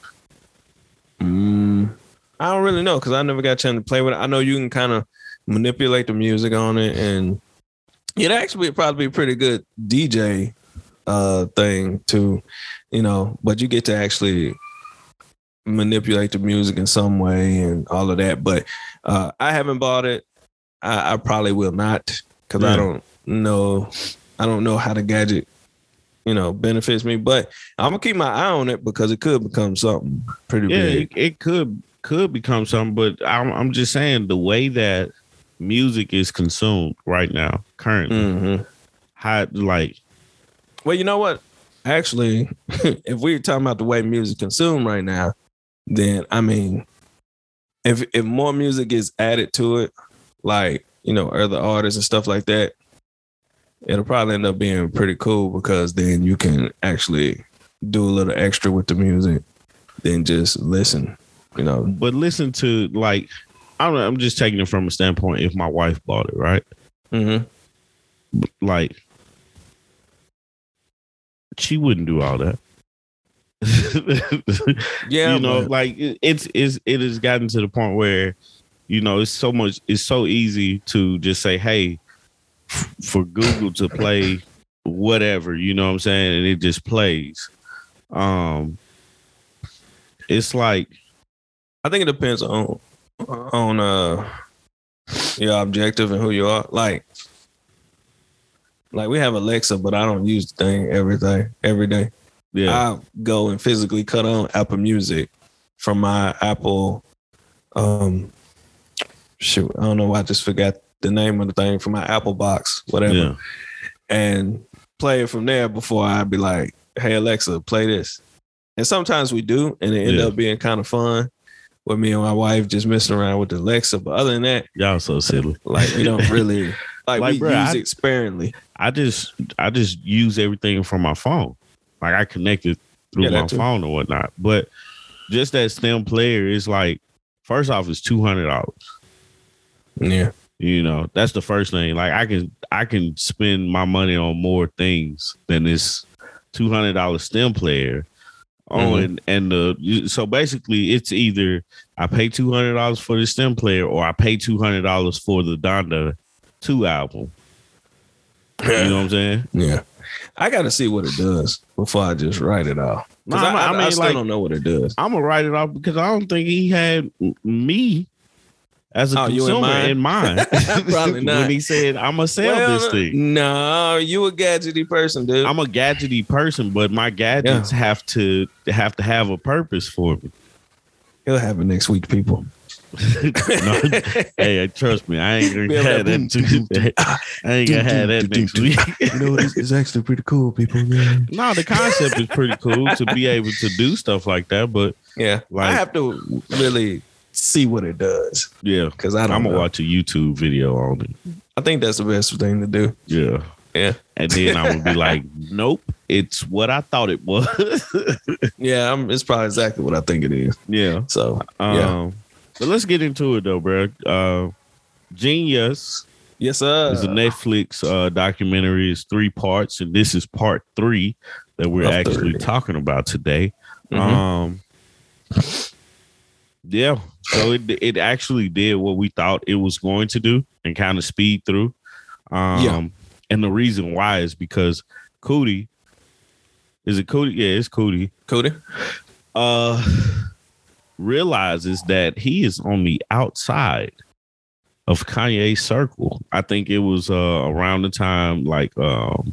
Mm, I don't really know because I never got a chance to play with it. I know you can kind of manipulate the music on it, and it actually would probably be a pretty good D J uh, thing too, you know, but you get to actually manipulate the music in some way and all of that. But uh, I haven't bought it. I, I probably will not because yeah. I don't know. I don't know how the gadget, you know, benefits me, but I'm gonna keep my eye on it because it could become something pretty yeah, big. It, it could could become something, but I'm, I'm just saying the way that music is consumed right now, currently, mm-hmm. how like, well, you know what? Actually, if we're talking about the way music consumed right now, then I mean, if if more music gets added to it, like you know, other artists and stuff like that, it'll probably end up being pretty cool because then you can actually do a little extra with the music than just listen, you know. But listen to like, I'm I'm just taking it from a standpoint. If my wife bought it, right? Mm-hmm. Like, she wouldn't do all that. yeah, you know, but like it, it's it's it has gotten to the point where, you know, it's so much. It's so easy to just say, hey, for Google to play whatever, you know what I'm saying? And it just plays. Um, it's like, I think it depends on, on, uh, your objective and who you are. Like, like we have Alexa, but I don't use the thing everything every day. Yeah. I go and physically cut on Apple Music from my Apple. Um, shoot. I don't know why I just forgot the name of the thing from my Apple box, whatever, yeah. and play it from there before I'd be like, hey, Alexa, play this. And sometimes we do, and it end yeah. up being kind of fun with me and my wife just messing around with the Alexa. But other than that, y'all so silly. Like, we don't really, like, like we bro, use I, it sparingly. I just, I just use everything from my phone. Like, I connected through yeah, my too. phone or whatnot. But just that STEM player is like, first off, it's two hundred dollars. Yeah. You know, that's the first thing. Like, I can I can spend my money on more things than this two hundred dollars STEM player. Oh, mm-hmm. and, and the so basically it's either I pay two hundred dollars for the STEM player or I pay two hundred dollars for the Donda two album. You know what I'm saying? Yeah. I got to see what it does before I just write it off. No, I, I, I, mean, I still like, don't know what it does. I'm going to write it off because I don't think he had me as a oh, consumer in mind. Probably not. When he said, I'm going to sell well, this thing. No, you a gadgety person, dude. I'm a gadgety person, but my gadgets yeah. have to have to have a purpose for me. It'll happen next week, people. no, hey, trust me, I ain't gonna have that too. I ain't gonna have that next week. You know, it's, it's actually pretty cool, people. Man. No, the concept is pretty cool to be able to do stuff like that, but yeah, like, I have to really see what it does. Yeah, because I don't. I'm gonna know. watch a YouTube video on it. I think that's the best thing to do. Yeah, yeah. And then I would be like, nope, it's what I thought it was. yeah, I'm, it's probably exactly what I think it is. Yeah. So um, yeah. But let's get into it, though, bro. Uh, Genius. Yes, sir. It's a Netflix uh, documentary. It's three parts, and this is part three that we're actually talking about today. Mm-hmm. Um, yeah, so it it actually did what we thought it was going to do and kind of speed through. Um, yeah. And the reason why is because Cudi, is it Cudi? Yeah, it's Cudi. Cudi. Uh... realizes that he is on the outside of Kanye's circle. I think it was uh, around the time like um,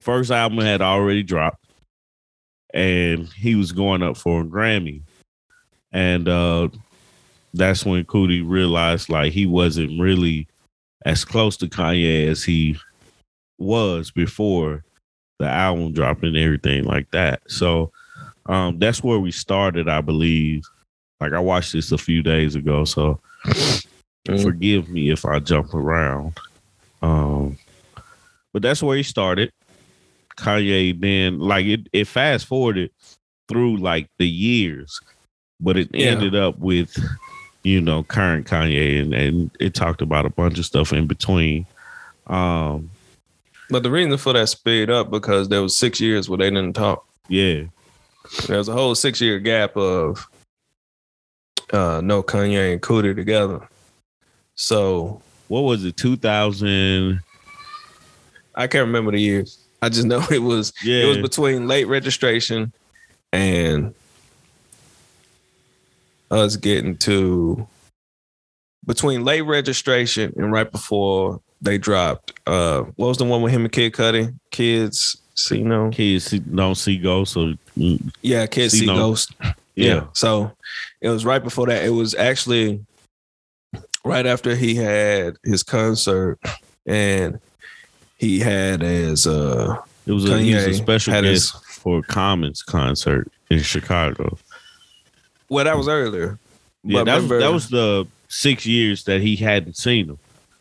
first album had already dropped and he was going up for a Grammy. And uh, that's when Cudi realized like he wasn't really as close to Kanye as he was before the album dropped and everything like that. So Um, that's where we started, I believe. Like, I watched this a few days ago, so mm. forgive me if I jump around. Um, but that's where he started. Kanye then, like, it, it fast-forwarded through, like, the years, but it yeah. ended up with, you know, current Kanye, and, and it talked about a bunch of stuff in between. Um, But the reason for that speed up because there was six years where they didn't talk. Yeah. There was a whole six year gap of uh, no Kanye and Cudi together. So what was it? two thousand I can't remember the years. I just know it was yeah. it was between Late Registration and us getting to between Late Registration and right before they dropped. Uh, what was the one with him and Kid Cudi? Kids See No. Kids Don't See Ghosts. Or, yeah, Kids See, see no. Ghosts. Yeah. yeah. So it was right before that. It was actually right after he had his concert and he had as uh, it was a, he was a special guest his, for a Commons concert in Chicago. Well, that was earlier. Yeah, but that, remember, was, that was the six years that he hadn't seen him.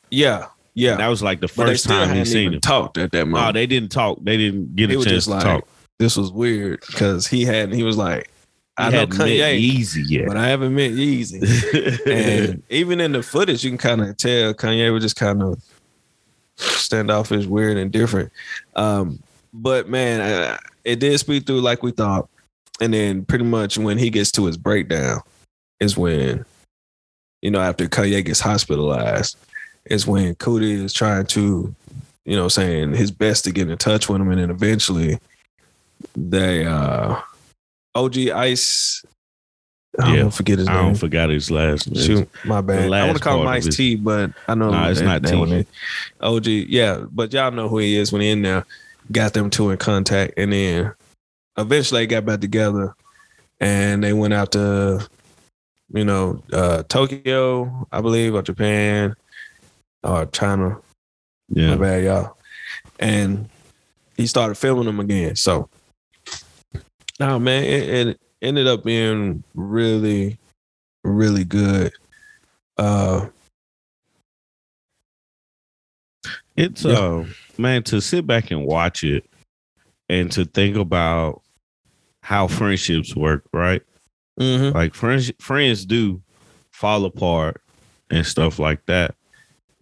Yeah, yeah. And that was like the first time he seen him. Talked at that moment. No, they didn't talk. They didn't get a chance just to like, talk. This was weird because he hadn't. He was like, I know Kanye, Yeezy yet, but I haven't met Yeezy. And even in the footage, you can kind of tell Kanye was just kind of standoffish, weird, and different. Um, but man, it did speed through like we thought. And then pretty much when he gets to his breakdown is when, you know, after Kanye gets hospitalized, is when Cudi is trying to, you know, saying his best to get in touch with him. And then eventually they, uh, O G Ice, I yeah, don't forget his name. I don't forget his last name. Shoot, my bad. I want to call him Ice his... T, but I know nah, it's that, not that O G, yeah, but y'all know who he is when he in there. Got them two in contact, and then eventually they got back together, and they went out to, you know, uh, Tokyo, I believe, or Japan, or China. Yeah, my bad, y'all. And he started filming them again. So, no man, it. it ended up being really, really good. Uh, it's yeah. uh, man, to sit back and watch it and to think about how friendships work, right? Mm-hmm. Like friends, friends do fall apart and stuff like that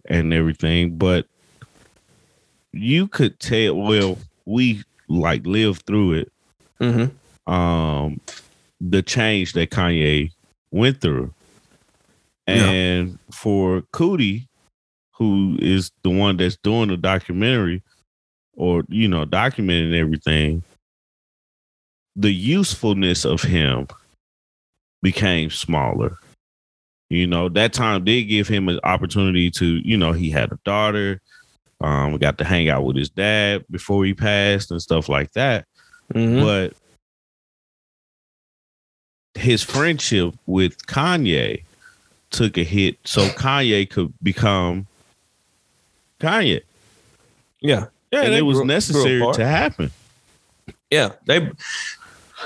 and everything. But you could tell. Well, we like lived through it. Mm-hmm. Um. The change that Kanye went through. And yeah. for Cudi, who is the one that's doing the documentary or, you know, documenting everything, the usefulness of him became smaller. You know, that time did give him an opportunity to, you know, he had a daughter. Um, got to hang out with his dad before he passed and stuff like that. Mm-hmm. But his friendship with Kanye took a hit so Kanye could become Kanye. Yeah. Yeah. And it was grew, necessary grew to happen. Yeah. They,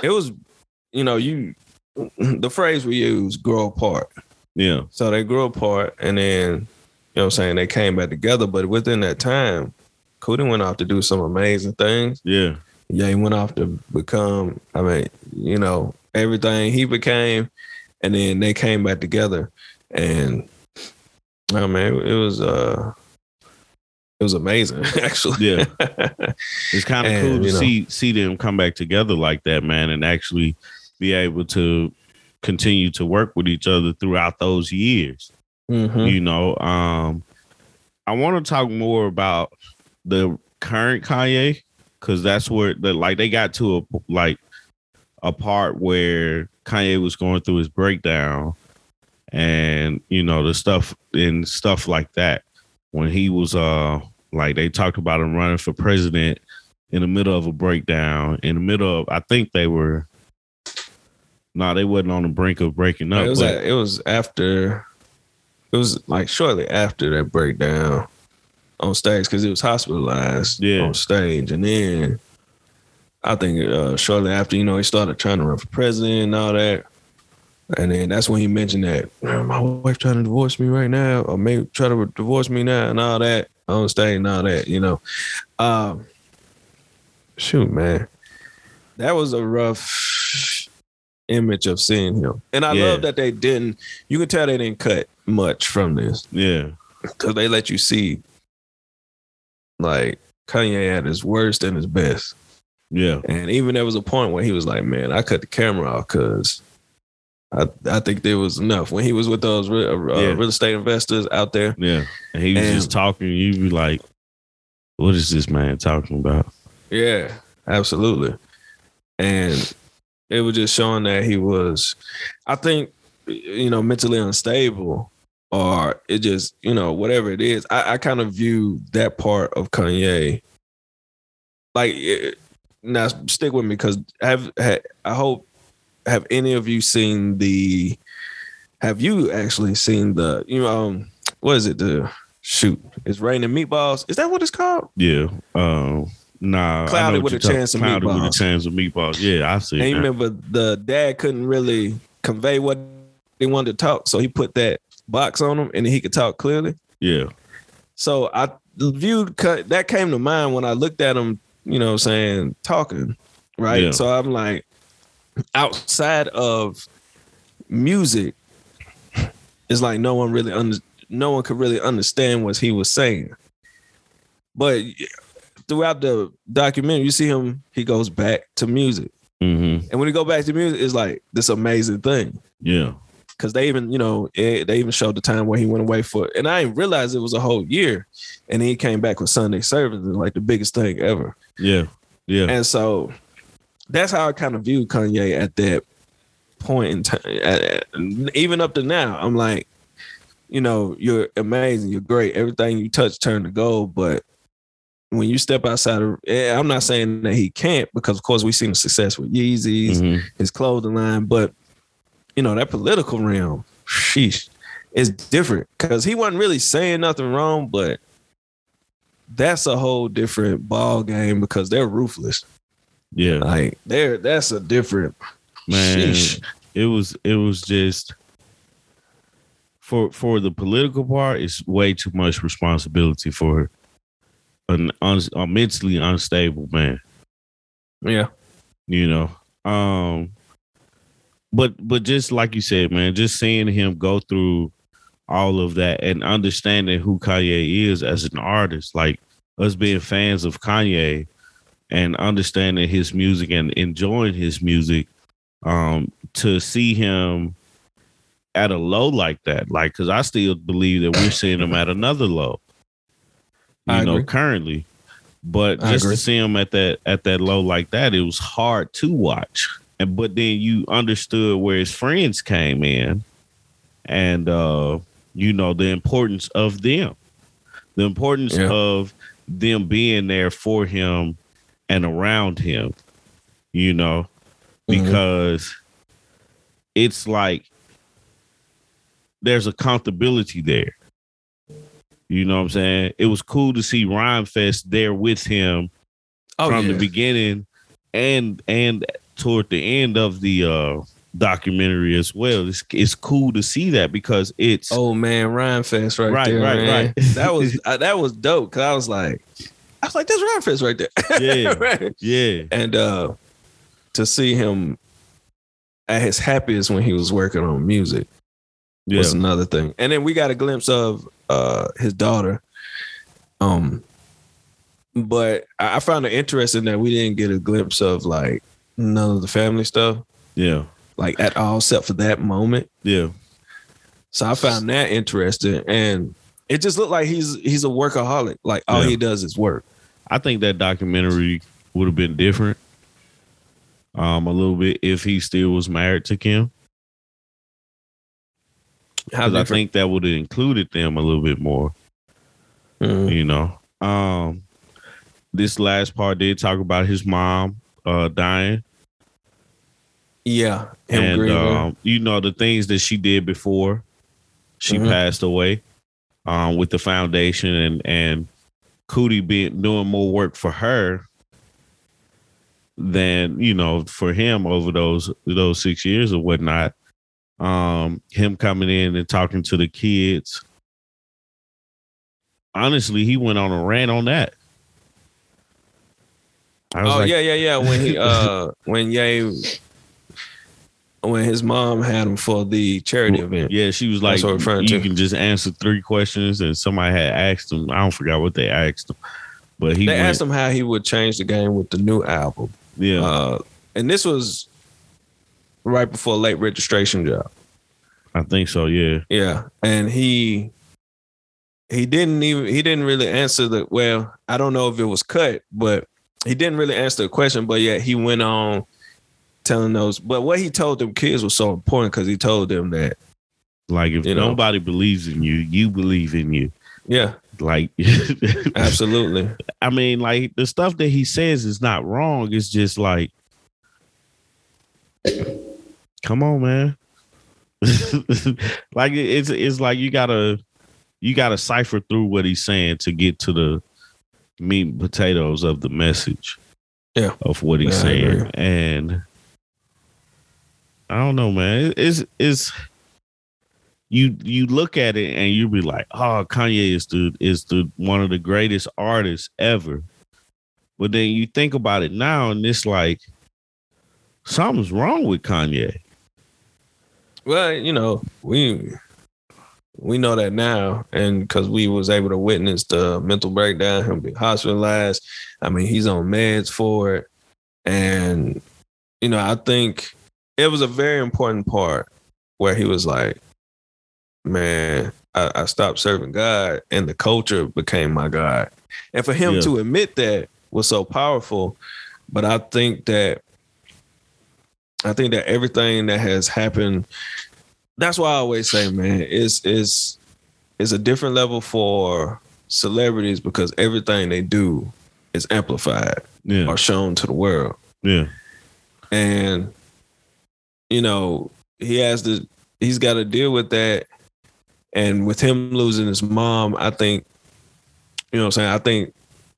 it was, you know, you, the phrase we use, grow apart. Yeah. So they grew apart and then, you know what I'm saying? They came back together, but within that time, Cudi went off to do some amazing things. Yeah. Yeah. He went off to become, I mean, you know, everything he became, and then they came back together, and I mean, it, it was uh, it was amazing, actually. Yeah, it's kind of cool to you know, see see them come back together like that, man, and actually be able to continue to work with each other throughout those years. Mm-hmm. You know, um, I want to talk more about the current Kanye because that's where the like they got to a like. a part where Kanye was going through his breakdown and, you know, the stuff and stuff like that. When he was uh like they talked about him running for president in the middle of a breakdown, in the middle of I think they were no, nah, they wasn't on the brink of breaking up. It was, but, like, it was after it was like shortly after that breakdown on stage because he was hospitalized yeah. on stage and then I think uh, shortly after, you know, he started trying to run for president and all that. And then that's when he mentioned that, my wife trying to divorce me right now, or maybe try to divorce me now and all that, on stage and all that, you know. Um, shoot, man. That was a rough image of seeing him. And I yeah. love that they didn't, you can tell they didn't cut much from this. Yeah. Because they let you see, like, Kanye at his worst and his best. Yeah. And even there was a point where he was like, man, I cut the camera off because I, I think there was enough. When he was with those re- uh, yeah. real estate investors out there. Yeah. And he was and, just talking. You'd be like, what is this man talking about? Yeah, absolutely. And it was just showing that he was, I think, you know, mentally unstable, or it just, you know, whatever it is. I, I kind of view that part of Kanye. Like, it, now stick with me, because have, have I hope have any of you seen the? Have you actually seen the? You know, um, what is it? The shoot, it's Raining Meatballs. Is that what it's called? Yeah. Um. Nah, Clouded with a Chance of Meatballs. Clouded with a Chance of Meatballs. Yeah, I see. And you remember the dad couldn't really convey what they wanted to talk, so he put that box on him, and he could talk clearly. Yeah. So I viewed that came to mind when I looked at him. You know what I'm saying? Talking, right? Yeah. So I'm like, outside of music, it's like no one really, under, no one could really understand what he was saying. But throughout the documentary, you see him, he goes back to music. Mm-hmm. And when he go back to music, it's like this amazing thing. Yeah. Because they even, you know, it, they even showed the time where he went away for, and I didn't realize it was a whole year. And he came back with Sunday service, like the biggest thing ever. Yeah, yeah. And so that's how I kind of viewed Kanye at that point in time. At, at, even up to now, I'm like, you know, you're amazing, you're great, everything you touch turned to gold. But when you step outside of, I'm not saying that he can't, because of course we've seen the success with Yeezys, mm-hmm. his clothing line, but you know, that political realm, sheesh, is different, because he wasn't really saying nothing wrong, but that's a whole different ball game, because they're ruthless. Yeah, like they're that's a different man. Sheesh. It was it was just for for the political part, it's way too much responsibility for an un, a mentally unstable man. Yeah, you know. Um, But but just like you said, man, just seeing him go through all of that and understanding who Kanye is as an artist, like us being fans of Kanye and understanding his music and enjoying his music, um, to see him at a low like that, like, because I still believe that we're seeing him at another low, you I know, agree. currently. But I just agree. to see him at that at that low like that, it was hard to watch. And but then you understood where his friends came in, and uh, you know, the importance of them, the importance yeah. of them being there for him and around him, you know, because mm-hmm. it's like there's a comfortability there. You know what I'm saying? It was cool to see Rhymefest there with him oh, from yeah. the beginning and and. toward the end of the uh, documentary as well. It's, it's cool to see that, because it's oh man, Rhymefest right, right there, right, man. right. That was I, that was dope, because I was like, I was like, that's Rhymefest right there. Yeah, right. yeah. And uh, to see him at his happiest when he was working on music yeah. was another thing. And then we got a glimpse of uh, his daughter. Um, but I, I found it interesting that we didn't get a glimpse of like. None of the family stuff. Yeah. Like at all, except for that moment. Yeah. So I found that interesting. And it just looked like he's he's a workaholic. Like all yeah. he does is work. I think that documentary would have been different um, a little bit if he still was married to Kim. Because I think that would have included them a little bit more. Mm. You know. Um, this last part did talk about his mom. Uh, dying. Yeah. Him and, green, um, you know, the things that she did before she mm-hmm. passed away um, with the foundation and, and Cudi being doing more work for her than, you know, for him over those, those six years or whatnot. Um, him coming in and talking to the kids. Honestly, he went on a rant on that. Oh like, yeah, yeah, yeah. When he, uh, when Ye, when his mom had him for the charity event. Yeah, she was like, "You to. can just answer three questions," and somebody had asked him. I don't forget what they asked him, But he they went, asked him how he would change the game with the new album. Yeah. Uh, and this was right before Late Registration job. I think so, yeah. Yeah. And he he didn't even he didn't really answer the well, I don't know if it was cut, but he didn't really answer the question, but yet he went on telling those. But what he told them kids was so important because he told them that, like, if you know, nobody believes in you, you believe in you. Yeah. Like, absolutely. I mean, like, the stuff that he says is not wrong. It's just like, come on, man. Like, it's it's like you gotta you gotta cipher through what he's saying to get to the meat and potatoes of the message. Yeah. Of what he's yeah, saying. I and I don't know, man. It's it's You you look at it and you be like, oh, Kanye is the is the one of the greatest artists ever. But then you think about it now, and it's like something's wrong with Kanye. Well, you know, we we know that now, and because we was able to witness the mental breakdown, him being hospitalized. I mean, he's on meds for it, and you know, I think it was a very important part where he was like, man, I, I stopped serving God and the culture became my God. And for him yeah. to admit that was so powerful. But I think that I think that everything that has happened, that's why I always say, man, it's it's it's a different level for celebrities because everything they do is amplified yeah. or shown to the world. Yeah. And you know, he has to he's got to deal with that. And with him losing his mom, I think, you know what I'm saying? I think,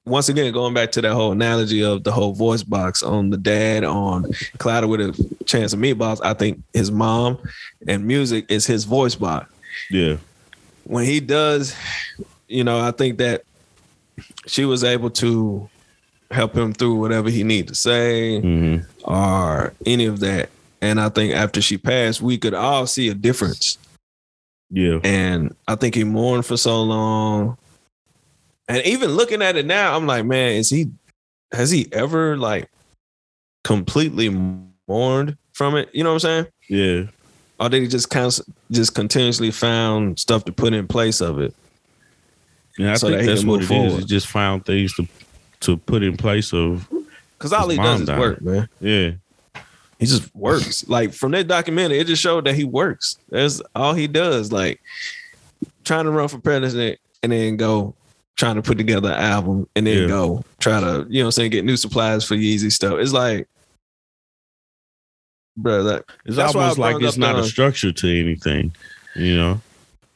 once again, going back to that whole analogy of the whole voice box on the dad on Clouded with a Chance of Meatballs, I think his mom and music is his voice box. Yeah. When he does, you know, I think that she was able to help him through whatever he needed to say mm-hmm. or any of that. And I think after she passed, we could all see a difference. Yeah. And I think he mourned for so long. And even looking at it now, I'm like, man, is he, has he ever like completely mourned from it? You know what I'm saying? Yeah. Or did he just cons- just continuously found stuff to put in place of it? Yeah, I so think that that's what it forward. is. He just found things to to put in place of. Because all he does is work, man. Yeah. He just works. Like, from that documentary, it just showed that he works. That's all he does. Like, trying to run for president and then go trying to put together an album and then yeah. go try to, you know what I'm saying, get new supplies for Yeezy stuff. It's like, bro, that, it's almost like it's not on. a structure to anything, you know?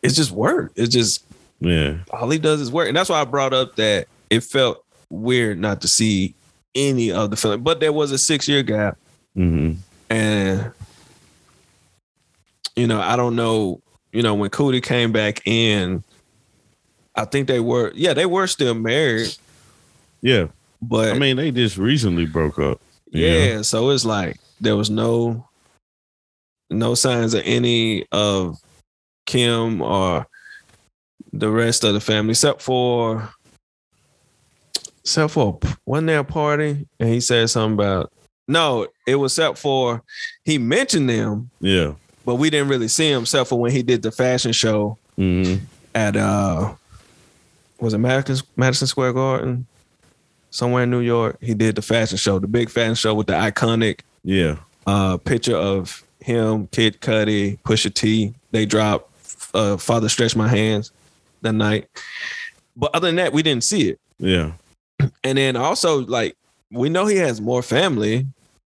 It's just work. It's just, yeah. all he does is work. And that's why I brought up that it felt weird not to see any of the film. But there was a six-year gap. Mm-hmm. And you know, I don't know. You know, when Cudi came back in, I think they were, yeah, they were still married. Yeah, but I mean, they just recently broke up. Yeah, know? So it's like there was no, no signs of any of Kim or the rest of the family, except for, except for one day a party, and he said something about. No, it was except for he mentioned them. Yeah. But we didn't really see him except for when he did the fashion show mm-hmm. at, uh, was it Madison, Madison Square Garden? Somewhere in New York. He did the fashion show, the big fashion show with the iconic yeah. uh, picture of him, Kid Cudi, Pusha T. They dropped uh, Father Stretch My Hands that night. But other than that, we didn't see it. Yeah. And then also, like, we know he has more family.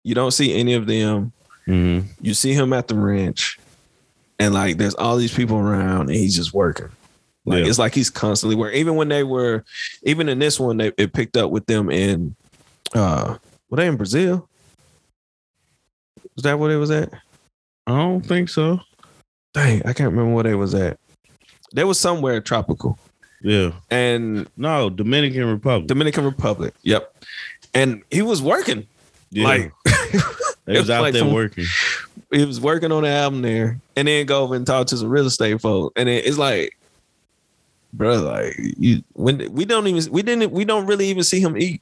You don't see any of them. Mm-hmm. You see him at the ranch, and like there's all these people around, and he's just working. Like yeah. it's like he's constantly working. Even when they were, even in this one, they, it picked up with them in. Uh, were they in Brazil? Was that where they was at? I don't think so. Dang, I can't remember where they was at. They was somewhere tropical. Yeah, and no, Dominican Republic. Dominican Republic. Yep. And he was working. Yeah. Like, he was out like there from, working. He was working on the album there and then go over and talk to some real estate folks. And it, it's like, bro, like you, when we don't even we didn't we don't really even see him eat.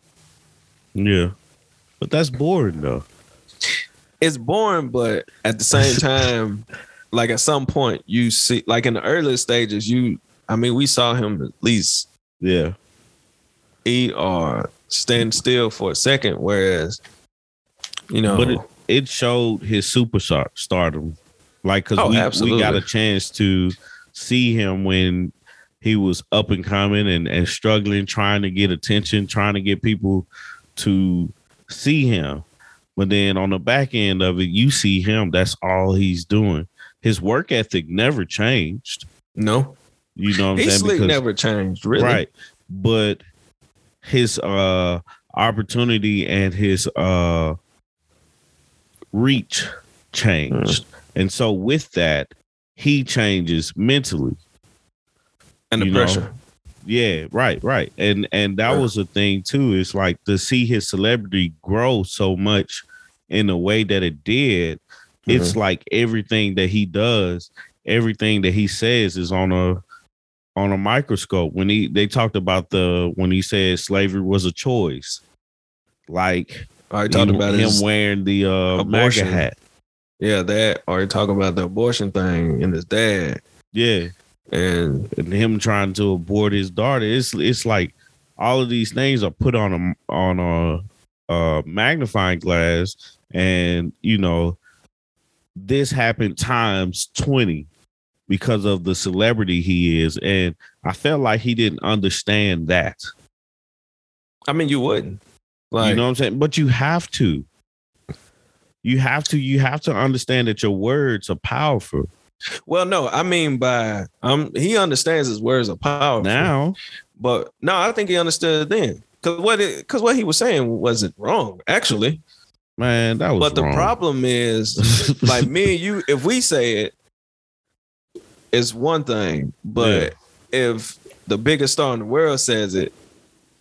Yeah, but that's boring though. It's boring, but at the same time, like at some point you see, like in the earlier stages, you I mean we saw him at least yeah eat or stand still for a second, whereas you know, but it, it showed his super stardom, like because oh, we absolutely. we got a chance to see him when he was up and coming and, and struggling, trying to get attention, trying to get people to see him. But then on the back end of it, you see him. That's all he's doing. His work ethic never changed. No. You know what I'm saying? His sleep never changed, really. Right. But his uh, opportunity and his uh, reach changed. Mm. And so with that, he changes mentally. And the you pressure. Know? Yeah, right, right. And and that yeah. was a thing too. It's like to see his celebrity grow so much in the way that it did, mm-hmm. it's like everything that he does, everything that he says is on a on a microscope. When he they talked about the when he said slavery was a choice. Like I talked about him his wearing the uh MAGA hat. Yeah, that or you talk about the abortion thing and his dad. Yeah. And, and him trying to abort his daughter, it's it's like all of these things are put on a on a, a magnifying glass, and you know this happened times twenty because of the celebrity he is, and I felt like he didn't understand that. I mean, you wouldn't, like, you know what I'm saying, but you have to, you have to, you have to understand that your words are powerful. Well, no, I mean by um, he understands his words are powerful now, but no, I think he understood then because what because what he was saying wasn't wrong actually. Man, that was. But wrong. The problem is, like me and you, if we say it, it's one thing, but yeah. if the biggest star in the world says it,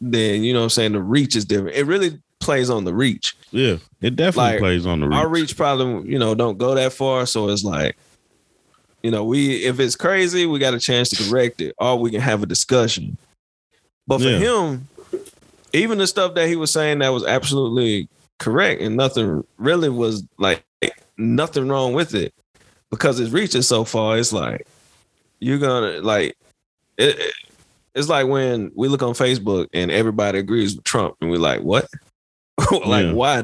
then you know what I'm saying, the reach is different. It really plays on the reach. Yeah, it definitely like, plays on the reach. Our reach probably you know don't go that far, so it's like. You know, we if it's crazy, we got a chance to correct it or we can have a discussion. But for yeah. him, even the stuff that he was saying that was absolutely correct and nothing really was like nothing wrong with it because it's reaching so far. It's like you're going to like it, it's like when we look on Facebook and everybody agrees with Trump and we're like, what? Like, yeah. why?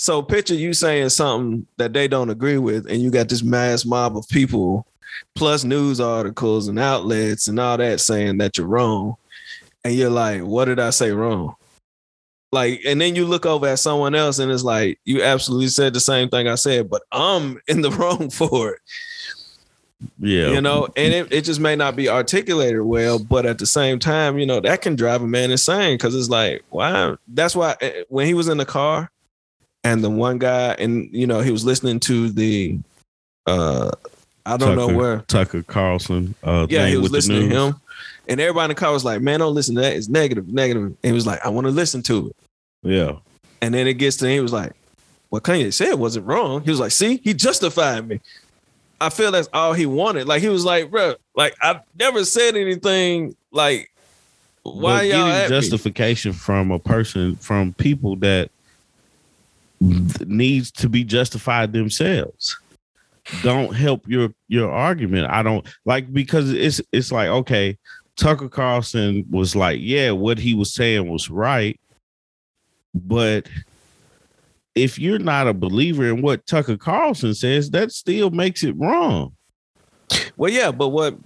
So picture you saying something that they don't agree with and you got this mass mob of people plus news articles and outlets and all that saying that you're wrong. And you're like, what did I say wrong? Like, and then you look over at someone else and it's like, you absolutely said the same thing I said, but I'm in the wrong for it. Yeah. You know, and it, it just may not be articulated well, but at the same time, you know, that can drive a man insane because it's like, wow. That's why when he was in the car, and the one guy, and you know, he was listening to the, uh, I don't Tucker, know where Tucker Carlson. Uh, yeah, thing he was with listening to him, and everybody in the car was like, "Man, don't listen to that. It's negative, negative." And he was like, "I want to listen to it." Yeah. And then it gets to him, he was like, "What Kanye said wasn't wrong." He was like, "See, he justified me." I feel that's all he wanted. Like he was like, "Bro, like I've never said anything like why but y'all getting justification me? From a person from people that." Needs to be justified themselves. Don't help your your argument. I don't like because it's it's like okay, Tucker Carlson was like, yeah, what he was saying was right, but if you're not a believer in what Tucker Carlson says, that still makes it wrong. Well, yeah, but what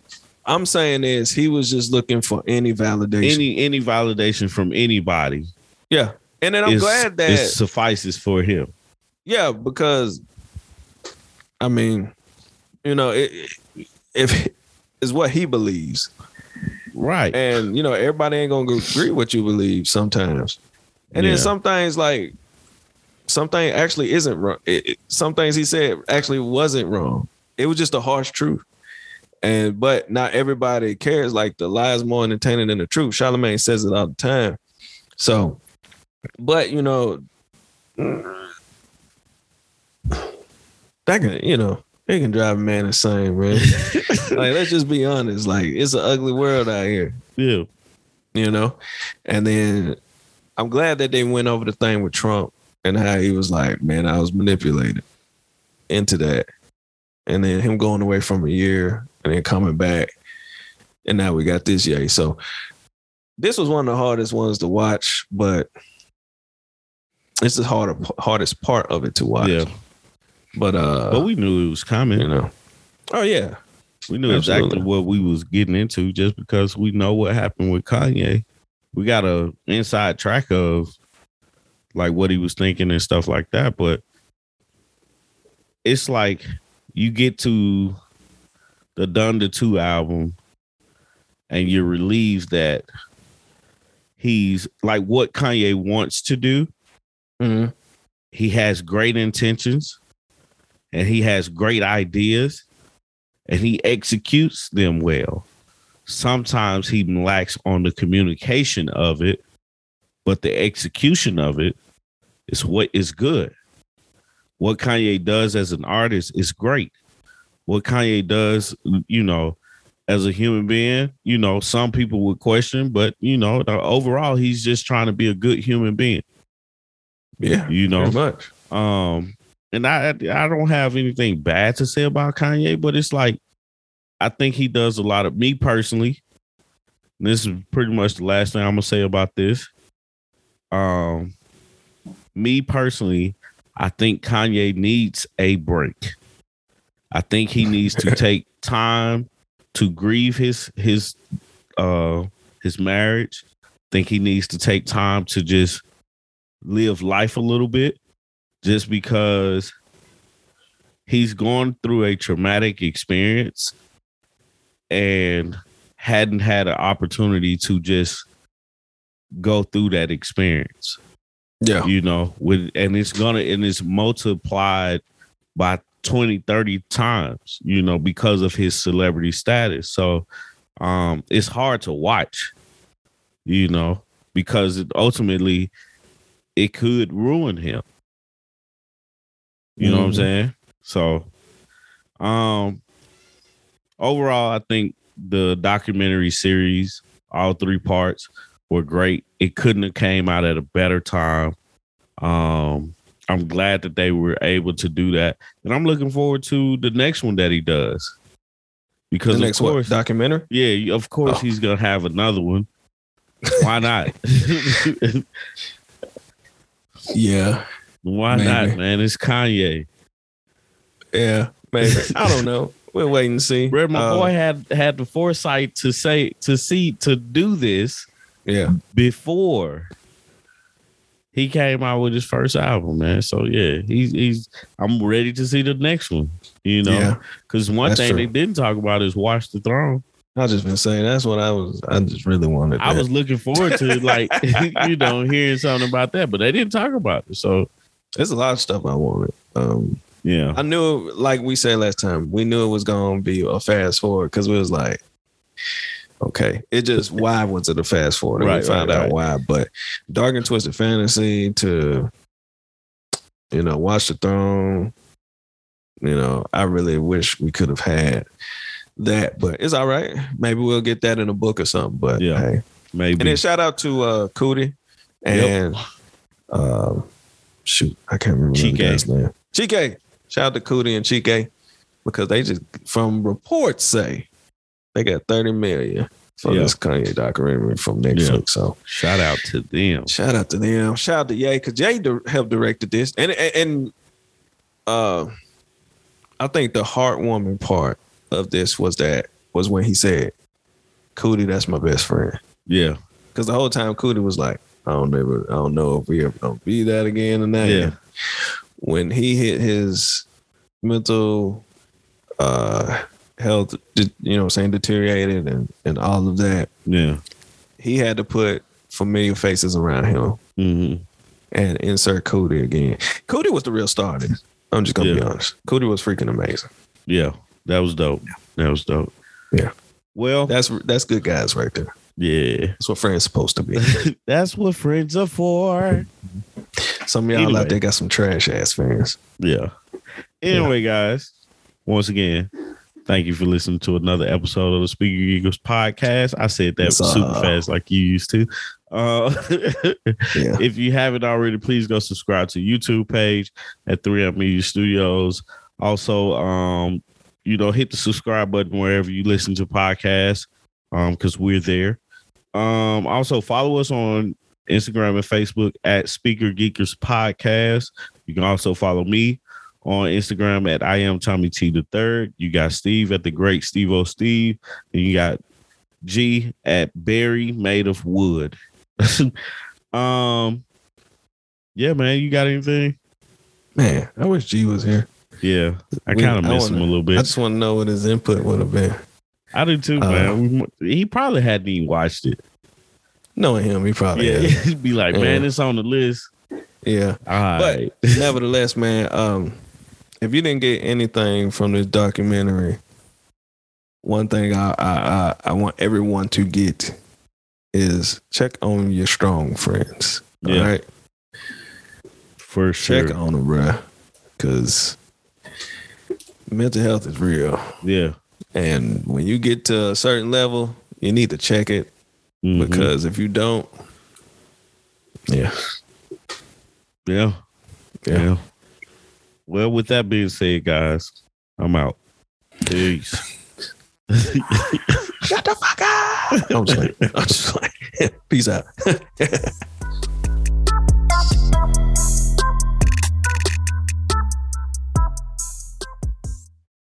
I'm saying is he was just looking for any validation, any any validation from anybody. Yeah. And then I'm it's, glad that it suffices for him. Yeah, because I mean, you know, it, it, if it's what he believes, right? And you know, everybody ain't gonna agree what you believe sometimes. And yeah. then some things like something actually isn't wrong. It, it, some things he said actually wasn't wrong. It was just a harsh truth. And but not everybody cares. Like the lie is more entertaining than the truth. Charlemagne says it all the time. So. But, you know, that can, you know, They can drive a man insane, man. Like, let's just be honest. Like, it's an ugly world out here. Yeah. You know? And then I'm glad that they went over the thing with Trump and how he was like, man, I was manipulated into that. And then him going away from a year and then coming back. And now we got this year. So this was one of the hardest ones to watch, but it's the harder, hardest part of it to watch. Yeah. But uh, but we knew it was coming, you know. Oh yeah, we knew Absolutely. exactly what we was getting into, just because we know what happened with Kanye. We got a inside track of like what he was thinking and stuff like that. But it's like you get to the Donda two album, and you're relieved that he's like what Kanye wants to do. Mm-hmm. He has great intentions. And he has great ideas and he executes them well. Sometimes he lacks on the communication of it, but the execution of it is what is good. What Kanye does as an artist is great. What Kanye does, you know, as a human being, you know, some people would question, but, you know, overall, he's just trying to be a good human being. Yeah, you know, very much. Um, And I I don't have anything bad to say about Kanye, but it's like, I think he does a lot of, me personally, this is pretty much the last thing I'm going to say about this. Um, me personally, I think Kanye needs a break. I think he needs to take time to grieve his, his, uh, his marriage. I think he needs to take time to just live life a little bit. Just because he's gone through a traumatic experience and hadn't had an opportunity to just go through that experience. Yeah. You know, with and it's gonna and it's multiplied by twenty, thirty times, you know, because of his celebrity status. So um it's hard to watch, you know, because it ultimately it could ruin him. You know mm-hmm. what I'm saying? So, um, overall, I think the documentary series, all three parts, were great. It couldn't have came out at a better time. Um, I'm glad that they were able to do that, and I'm looking forward to the next one that he does. Because the next of course, what, documentary? Yeah, of course oh. he's gonna have another one. Why not? Yeah. Why maybe. not, man? It's Kanye. Yeah, maybe. I don't know. We'll wait and see. Red, my um, boy had had the foresight to say to see to do this. Yeah, before he came out with his first album, man. So yeah, he's he's. I'm ready to see the next one. You know, because yeah, one thing true. they didn't talk about is Watch the Throne. I just been saying that's what I was. I just really wanted. I that. was looking forward to like you know hearing something about that, but they didn't talk about it. So. There's a lot of stuff I wanted. Um, yeah. I knew, like we said last time, we knew it was going to be a fast forward because we was like, okay. It just, why was it a fast forward? And right, we found right, out right. why. But Dark and Twisted Fantasy to, you know, Watch the Throne, you know, I really wish we could have had that. But it's all right. Maybe we'll get that in a book or something. But yeah, hey. Maybe. And then shout out to uh, Cudi and... Yep. Uh, Shoot, I can't remember Chiqué. the guy's name. Chiqué. Shout out to Cudi and Chiqué because they just, from reports say, they got thirty million for yeah. this Kanye documentary from Netflix. Yeah. So shout out to them. Shout out to them. Shout out to Ye because Ye helped directed this. And and, and uh, I think the heartwarming part of this was that was when he said, Cudi, that's my best friend. Yeah. Because the whole time Cudi was like, I don't ever, I don't know if we ever gonna be that again or not. Yeah. When he hit his mental uh, health, you know what I'm saying, deteriorated and, and all of that. Yeah. He had to put familiar faces around him mm-hmm. and insert Cudi again. Cudi was the real star. Dude. I'm just gonna yeah. be honest. Cudi was freaking amazing. Yeah, that was dope. Yeah. That was dope. Yeah. Well, that's that's good guys right there. Yeah, that's what friends supposed to be. That's what friends are for. Some of y'all anyway. out there got some trash ass fans. Yeah. Anyway, yeah. guys, Once again, thank you for listening to another episode of the Speaker Eagles podcast. I said that uh, super fast like you used to. Uh, yeah. If you haven't already, please go subscribe to the YouTube page at three M Media Studios. Also, um, you know, hit the subscribe button wherever you listen to podcasts, um, because we're there. Um, also, follow us on Instagram and Facebook at Speaker Geekers Podcast. You can also follow me on Instagram at I am Tommy T the Third. You got Steve at the Great Steve O Steve, and you got G at Barry Made of Wood. um, yeah, man, you got anything? Man, I wish G was here. Yeah, I kind of miss him a little bit. I just want to know what his input would have been. I do too, man. Uh, he probably hadn't even watched it. Knowing him, he probably yeah. He'd be like, man, yeah. It's on the list. Yeah, all right. But nevertheless, man, um, if you didn't get anything from this documentary, one thing I, I I I want everyone to get is check on your strong friends. Yeah. All right, for sure. Check on them, bro, because mental health is real. Yeah. And when you get to a certain level, you need to check it, mm-hmm. because if you don't, yeah. yeah, yeah, yeah. Well, with that being said, guys, I'm out. Peace. Shut the fuck up! I'm just like, I'm just like, peace out.